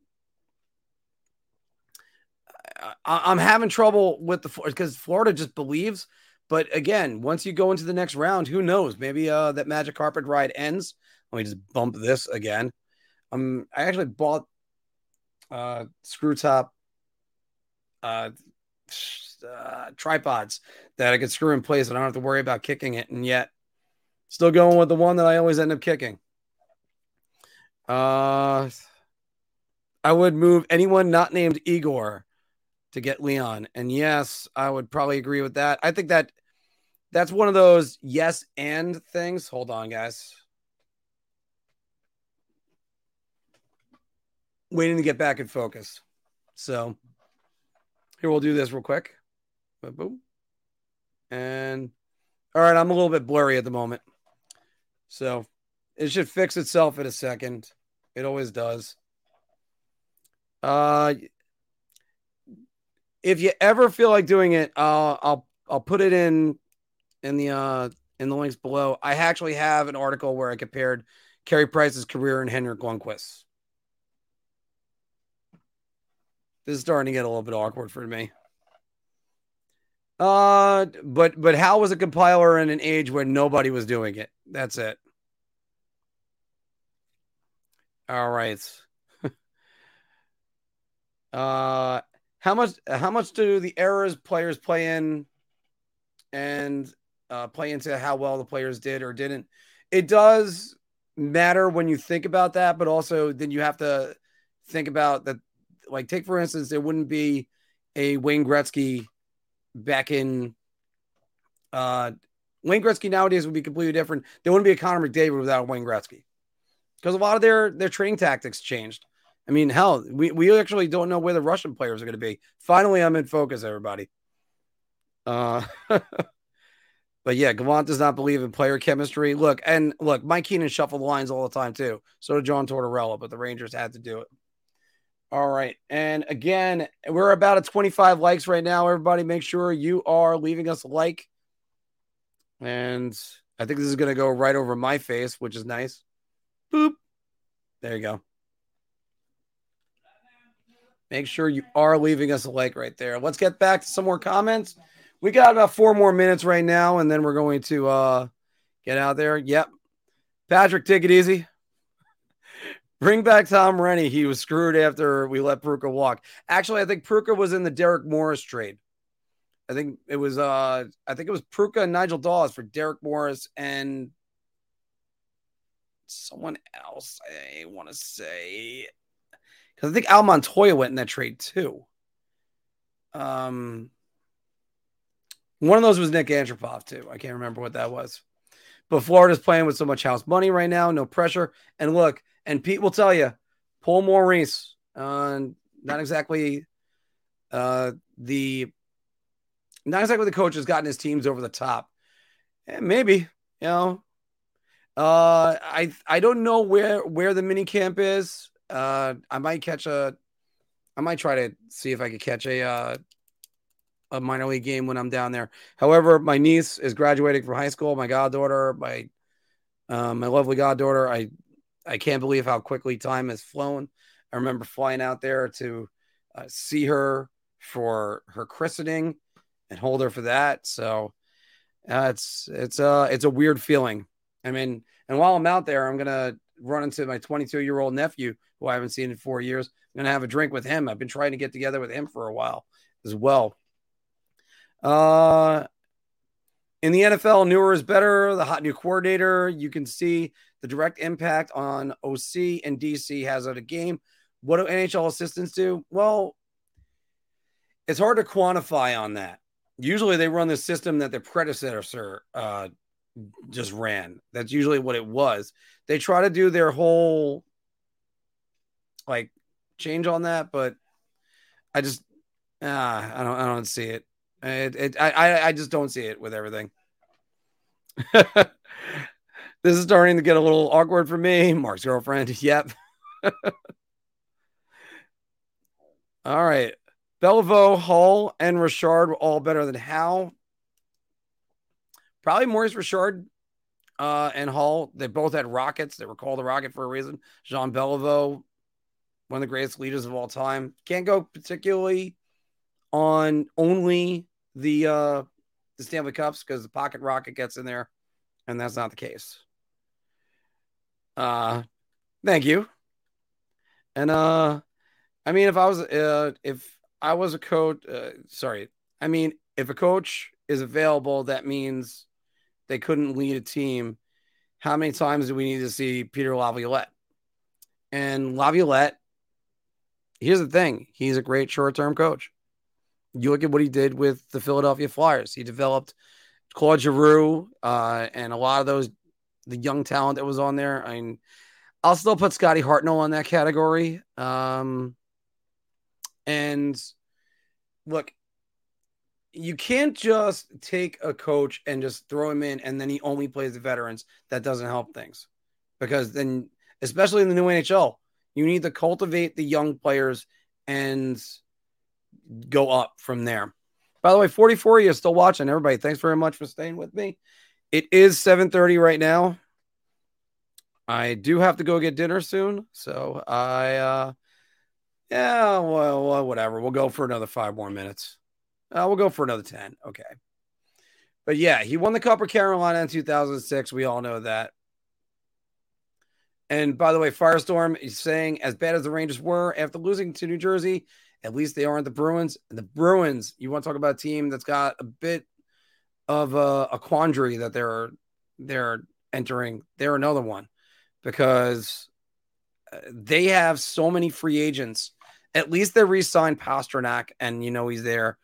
I- I'm having trouble with the because Florida just believes. But again, once you go into the next round, who knows? Maybe uh, that magic carpet ride ends. Let me just bump this again. Um, I actually bought Uh, screw top uh, uh, tripods that I could screw in place and I don't have to worry about kicking it. And yet still going with the one that I always end up kicking. Uh, I would move anyone not named Igor to get Leon. And yes, I would probably agree with that. I think that that's one of those yes and things. Hold on, guys. Waiting to get back in focus. So here, we'll do this real quick. Boom. And all right, I'm a little bit blurry at the moment. So it should fix itself in a second. It always does. Uh, if you ever feel like doing it, I'll, I'll, I'll put it in, in the, uh, in the links below. I actually have an article where I compared Carey Price's career and Henrik Lundqvist. This is starting to get a little bit awkward for me. Uh, but but how was a compiler in an age when nobody was doing it? That's it. All right. uh, how much how much do the errors players play in and uh, play into how well the players did or didn't? It does matter when you think about that, but also then you have to think about that. Like, take, for instance, there wouldn't be a Wayne Gretzky back in uh, – Wayne Gretzky nowadays would be completely different. There wouldn't be a Connor McDavid without Wayne Gretzky because a lot of their, their training tactics changed. I mean, hell, we, we actually don't know where the Russian players are going to be. Finally, I'm in focus, everybody. Uh, but, yeah, Gallant does not believe in player chemistry. Look, and look, Mike Keenan shuffled lines all the time too. So did John Tortorella, but the Rangers had to do it. All right. And again, we're about at twenty-five likes right now. Everybody, make sure you are leaving us a like. And I think this is going to go right over my face, which is nice. Boop. There you go. Make sure you are leaving us a like right there. Let's get back to some more comments. We got about four more minutes right now, and then we're going to uh, get out there. Yep. Patrick, take it easy. Bring back Tom Rennie. He was screwed after we let Peruka walk. Actually, I think Peruka was in the Derek Morris trade. I think it was uh I think it was Pruka and Nigel Dawes for Derek Morris and someone else. I want to say because I think Al Montoya went in that trade too. Um, one of those was Nick Antropov too. I can't remember what that was. But Florida's playing with so much house money right now, no pressure. And look, and Pete will tell you, Paul Maurice, uh, not exactly uh the. Not exactly the coach has gotten his teams over the top. Eh, maybe, you know, uh, I I don't know where, where the mini camp is. Uh, I might catch a, I might try to see if I could catch a uh, a minor league game when I'm down there. However, my niece is graduating from high school. My goddaughter, my uh, my lovely goddaughter. I I can't believe how quickly time has flown. I remember flying out there to uh, see her for her christening. And hold her for that. So uh, it's it's a uh, it's a weird feeling. I mean, and while I'm out there, I'm gonna run into my twenty-two year old nephew who I haven't seen in four years. I'm gonna have a drink with him. I've been trying to get together with him for a while as well. Uh, in the N F L, newer is better. The hot new coordinator. You can see the direct impact on O C and D C has on a game. What do N H L assistants do? Well, it's hard to quantify on that. Usually they run the system that their predecessor uh, just ran. That's usually what it was. They try to do their whole like change on that, but I just uh, I don't I don't see it. It, it I I just don't see it with everything. This is starting to get a little awkward for me. Mark's girlfriend. Yep. All right. Beliveau, Hall, and Richard were all better than Howe. Probably Maurice Richard uh, and Hall. They both had rockets. They were called the Rocket for a reason. Jean Beliveau, one of the greatest leaders of all time. Can't go particularly on only the, uh, the Stanley Cups because the pocket rocket gets in there, and that's not the case. Uh, thank you. And, uh, I mean, if I was... Uh, if I was a coach. Uh, sorry. I mean, if a coach is available, that means they couldn't lead a team. How many times do we need to see Peter Laviolette? And Laviolette, here's the thing. He's a great short-term coach. You look at what he did with the Philadelphia Flyers. He developed Claude Giroux uh, and a lot of those, the young talent that was on there. I mean, I'll still put Scotty Hartnell on that category. Um, And look, you can't just take a coach and just throw him in and then he only plays the veterans. That doesn't help things because then, especially in the new N H L, you need to cultivate the young players and go up from there. By the way, forty-four, you're still watching. Everybody, thanks very much for staying with me. It is seven thirty right now. I do have to go get dinner soon. So I... uh Yeah, well, whatever. We'll go for another five more minutes. Uh, we'll go for another ten. Okay. But yeah, he won the Cup with Carolina in two thousand six. We all know that. And by the way, Firestorm is saying, as bad as the Rangers were after losing to New Jersey, at least they aren't the Bruins. And the Bruins, you want to talk about a team that's got a bit of a, a quandary that they're they're entering. They're another one because they have so many free agents. At least they re-signed Pasternak, and you know he's there.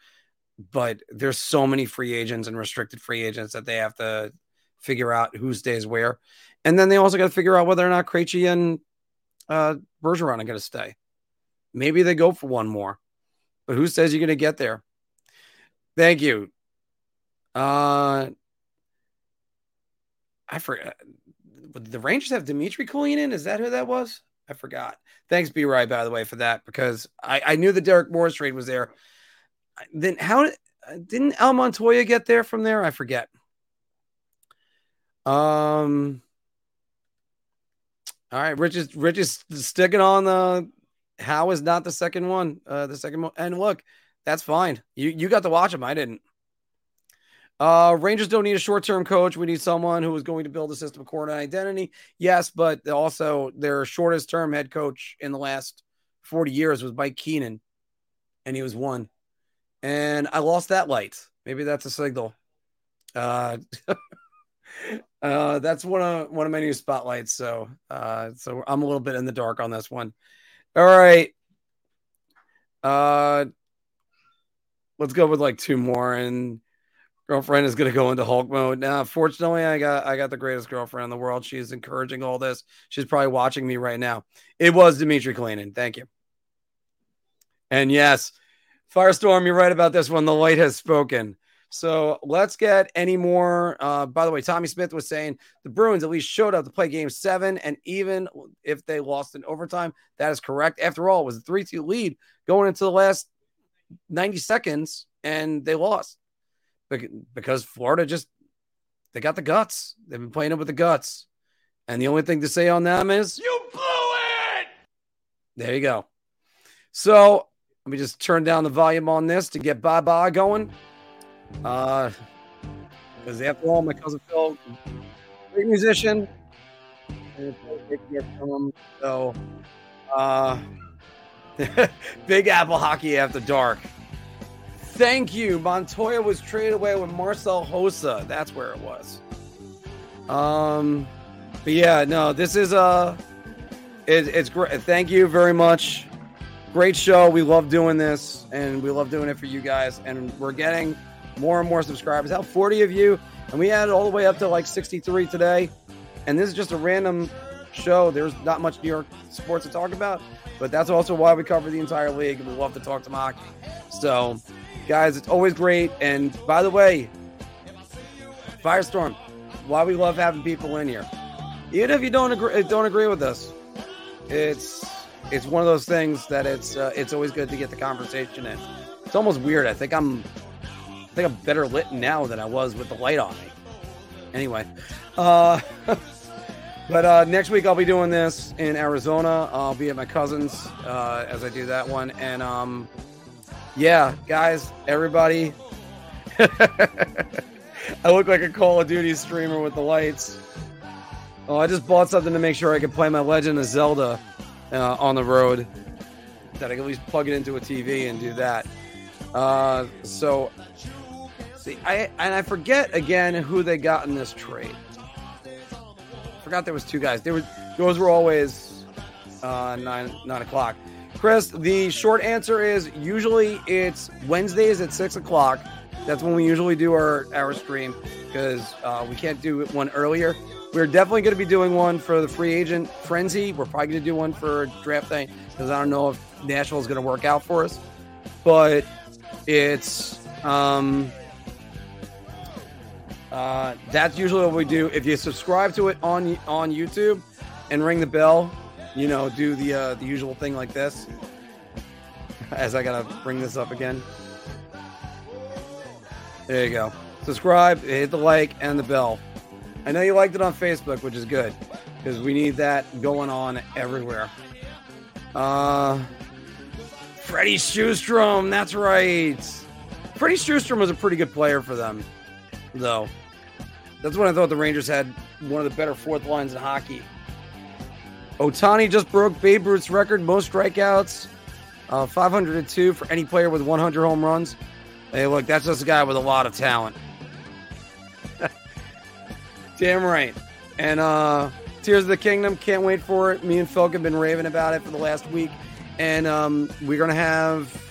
But there's so many free agents and restricted free agents that they have to figure out who stays where. And then they also got to figure out whether or not Krejci and uh, Bergeron are going to stay. Maybe they go for one more. But who says you're going to get there? Thank you. Uh, I forgot. Did the Rangers have Dimitri Kulinin? Is that who that was? I forgot. Thanks, B-Rye, by the way, for that, because I, I knew the Derek Morris trade was there. Then how didn't Al Montoya get there from there? I forget. Um. All right, Rich is, Rich is sticking on the how is not the second one. Uh, the second one, and look, that's fine. You you got to watch him. I didn't. Uh, Rangers don't need a short-term coach. We need someone who is going to build a system of core and identity. Yes, but also their shortest-term head coach in the last forty years was Mike Keenan, and he was one. And I lost that light. Maybe that's a signal. Uh, uh, that's one of one of my new spotlights. So, uh, so I'm a little bit in the dark on this one. All right. Uh, let's go with like two more, and girlfriend is gonna go into Hulk mode now. Fortunately, I got I got the greatest girlfriend in the world. She's encouraging all this. She's probably watching me right now. It was Dimitri Kalinin. Thank you. And yes, Firestorm, you're right about this one. The light has spoken. So let's get any more. Uh, by the way, Tommy Smith was saying the Bruins at least showed up to play game seven. And even if they lost in overtime, that is correct. After all, it was a three two lead going into the last ninety seconds, and they lost because Florida just, they got the guts. They've been playing it with the guts. And the only thing to say on them is, you blew it. There you go. So let me just turn down the volume on this to get bye-bye going. Uh, because after all, my cousin Phil, great musician, so uh, Big Apple Hockey After Dark. Thank you. Montoya was traded away with Marcel Hossa. That's where it was. Um, but yeah, no, this is uh, it, it's great. Thank you very much. Great show. We love doing this, and we love doing it for you guys. And we're getting more and more subscribers. How forty of you, and we had it all the way up to like sixty-three today. And this is just a random show. There's not much New York sports to talk about, but that's also why we cover the entire league, and we love to talk to hockey. So, guys, it's always great. And by the way, Firestorm, why we love having people in here, even if you don't agree, don't agree with us. It's It's one of those things that it's uh, it's always good to get the conversation in. It's almost weird. I think I'm I think I'm better lit now than I was with the light on me. Anyway, uh, but uh, next week I'll be doing this in Arizona. I'll be at my cousin's uh, as I do that one. And um, yeah, guys, everybody, I look like a Call of Duty streamer with the lights. Oh, I just bought something to make sure I could play my Legend of Zelda. Uh, on the road, that I can at least plug it into a T V and do that. Uh, so, see, I and I forget again who they got in this trade. Forgot there was two guys. There was those were always uh, nine nine o'clock. Chris, the short answer is usually it's Wednesdays at six o'clock. That's when we usually do our our stream because uh, we can't do one earlier. We're definitely going to be doing one for the free agent frenzy. We're probably going to do one for draft night because I don't know if Nashville is going to work out for us. But it's um, uh, that's usually what we do. If you subscribe to it on on YouTube and ring the bell, you know, do the uh, the usual thing like this. As I gotta bring this up again. There you go. Subscribe, hit the like, and the bell. I know you liked it on Facebook, which is good because we need that going on everywhere. Uh, Freddie Sjustrom, that's right. Freddie Sjustrom was a pretty good player for them, though. That's when I thought the Rangers had one of the better fourth lines in hockey. Ohtani just broke Babe Ruth's record, most strikeouts, uh, five hundred two for any player with one hundred home runs. Hey, look, that's just a guy with a lot of talent. Damn right. And uh, Tears of the Kingdom, can't wait for it. Me and Phil have been raving about it for the last week. And um, we're going to have,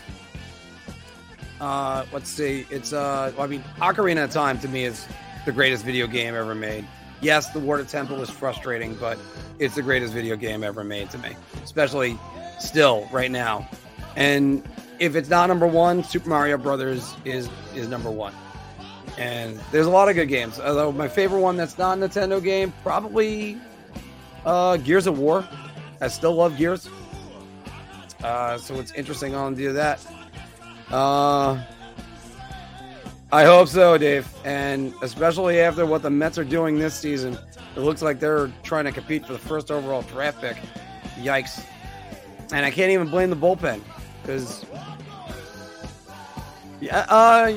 uh, let's see, it's, uh, I mean, Ocarina of Time to me is the greatest video game ever made. Yes, the Water Temple is frustrating, but it's the greatest video game ever made to me, especially still right now. And if it's not number one, Super Mario Brothers is is number one. And there's a lot of good games. Although my favorite one that's not a Nintendo game, probably uh, Gears of War. I still love Gears. Uh, so it's interesting on do that. Uh, I hope so, Dave. And especially after what the Mets are doing this season, it looks like they're trying to compete for the first overall draft pick. Yikes. And I can't even blame the bullpen. Because... Yeah, uh...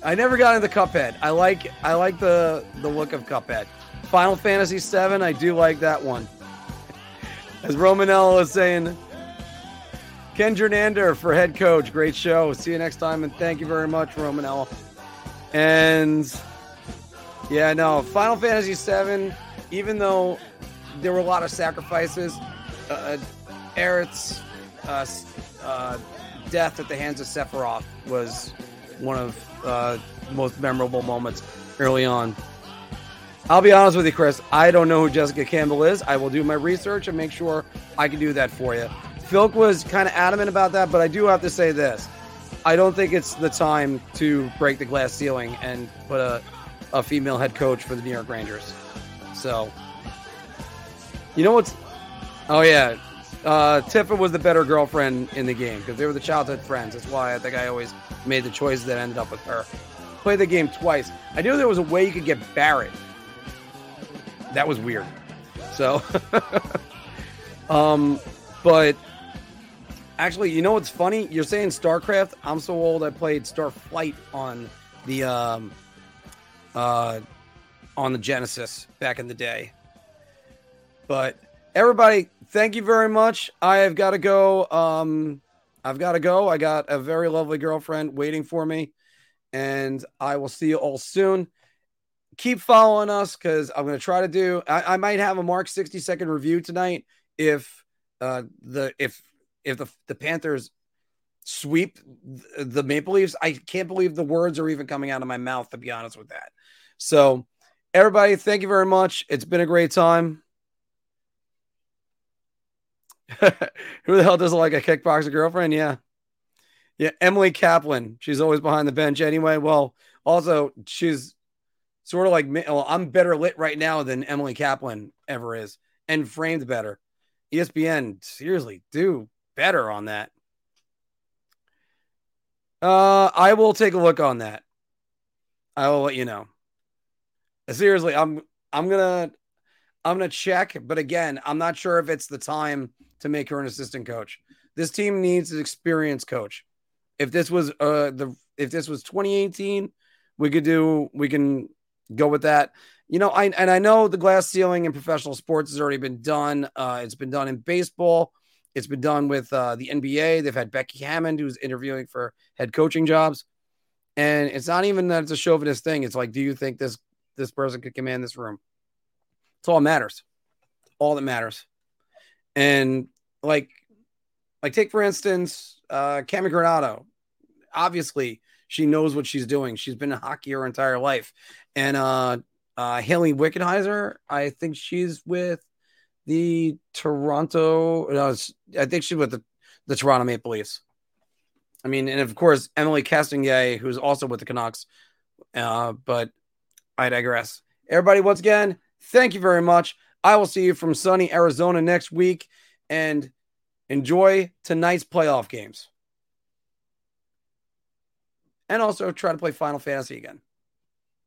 I never got into Cuphead. I like I like the, the look of Cuphead. Final Fantasy seven, I do like that one. As Romanello is saying, Ken Jernander for head coach. Great show. See you next time, and thank you very much, Romanello. And yeah, no, Final Fantasy seven, even though there were a lot of sacrifices, uh, Aerith's uh, uh, death at the hands of Sephiroth was one of the uh, most memorable moments early on. I'll be honest with you, Chris. I don't know who Jessica Campbell is. I will do my research and make sure I can do that for you. Philk was kind of adamant about that, but I do have to say this. I don't think it's the time to break the glass ceiling and put a, a female head coach for the New York Rangers. So, you know what's... Oh, yeah. Uh, Tifa was the better girlfriend in the game because they were the childhood friends. That's why I think I always made the choice that ended up with her. Played the game twice. I knew there was a way you could get Barrett. That was weird. So, um, but actually, you know what's funny? You're saying StarCraft. I'm so old. I played Starflight on the um, uh, on the Genesis back in the day. But everybody, thank you very much. I have got to go. Um, I've got to go. I got a very lovely girlfriend waiting for me, and I will see you all soon. Keep following us because I'm going to try to do, I, I might have a Mark sixty second review tonight. If uh, the, if, if the, the Panthers sweep the Maple Leafs, I can't believe the words are even coming out of my mouth, to be honest with that. So everybody, thank you very much. It's been a great time. Who the hell doesn't like a kickboxer girlfriend? Yeah. Yeah. Emily Kaplan. She's always behind the bench anyway. Well, also she's, sort of like, well, I'm better lit right now than Emily Kaplan ever is, and framed better. E S P N, seriously, do better on that. Uh, I will take a look on that. I will let you know. Seriously, I'm I'm gonna I'm gonna check, but again, I'm not sure if it's the time to make her an assistant coach. This team needs an experienced coach. If this was uh the if this was twenty eighteen, we could do we can. Go with that. You know, I and I know the glass ceiling in professional sports has already been done. Uh, it's been done in baseball. It's been done with uh, the N B A. They've had Becky Hammond, who's interviewing for head coaching jobs. And it's not even that it's a chauvinist thing. It's like, do you think this this person could command this room? It's all that matters. All that matters. And like, like take, for instance, uh, Cami Granato. Obviously, she knows what she's doing. She's been in hockey her entire life. And uh, uh, Haley Wickenheiser, I think she's with the Toronto. No, I think she's with the, the Toronto Maple Leafs. I mean, and of course, Emily Castonguay, who's also with the Canucks. Uh, but I digress. Everybody, once again, thank you very much. I will see you from sunny Arizona next week. And enjoy tonight's playoff games. And also try to play Final Fantasy again.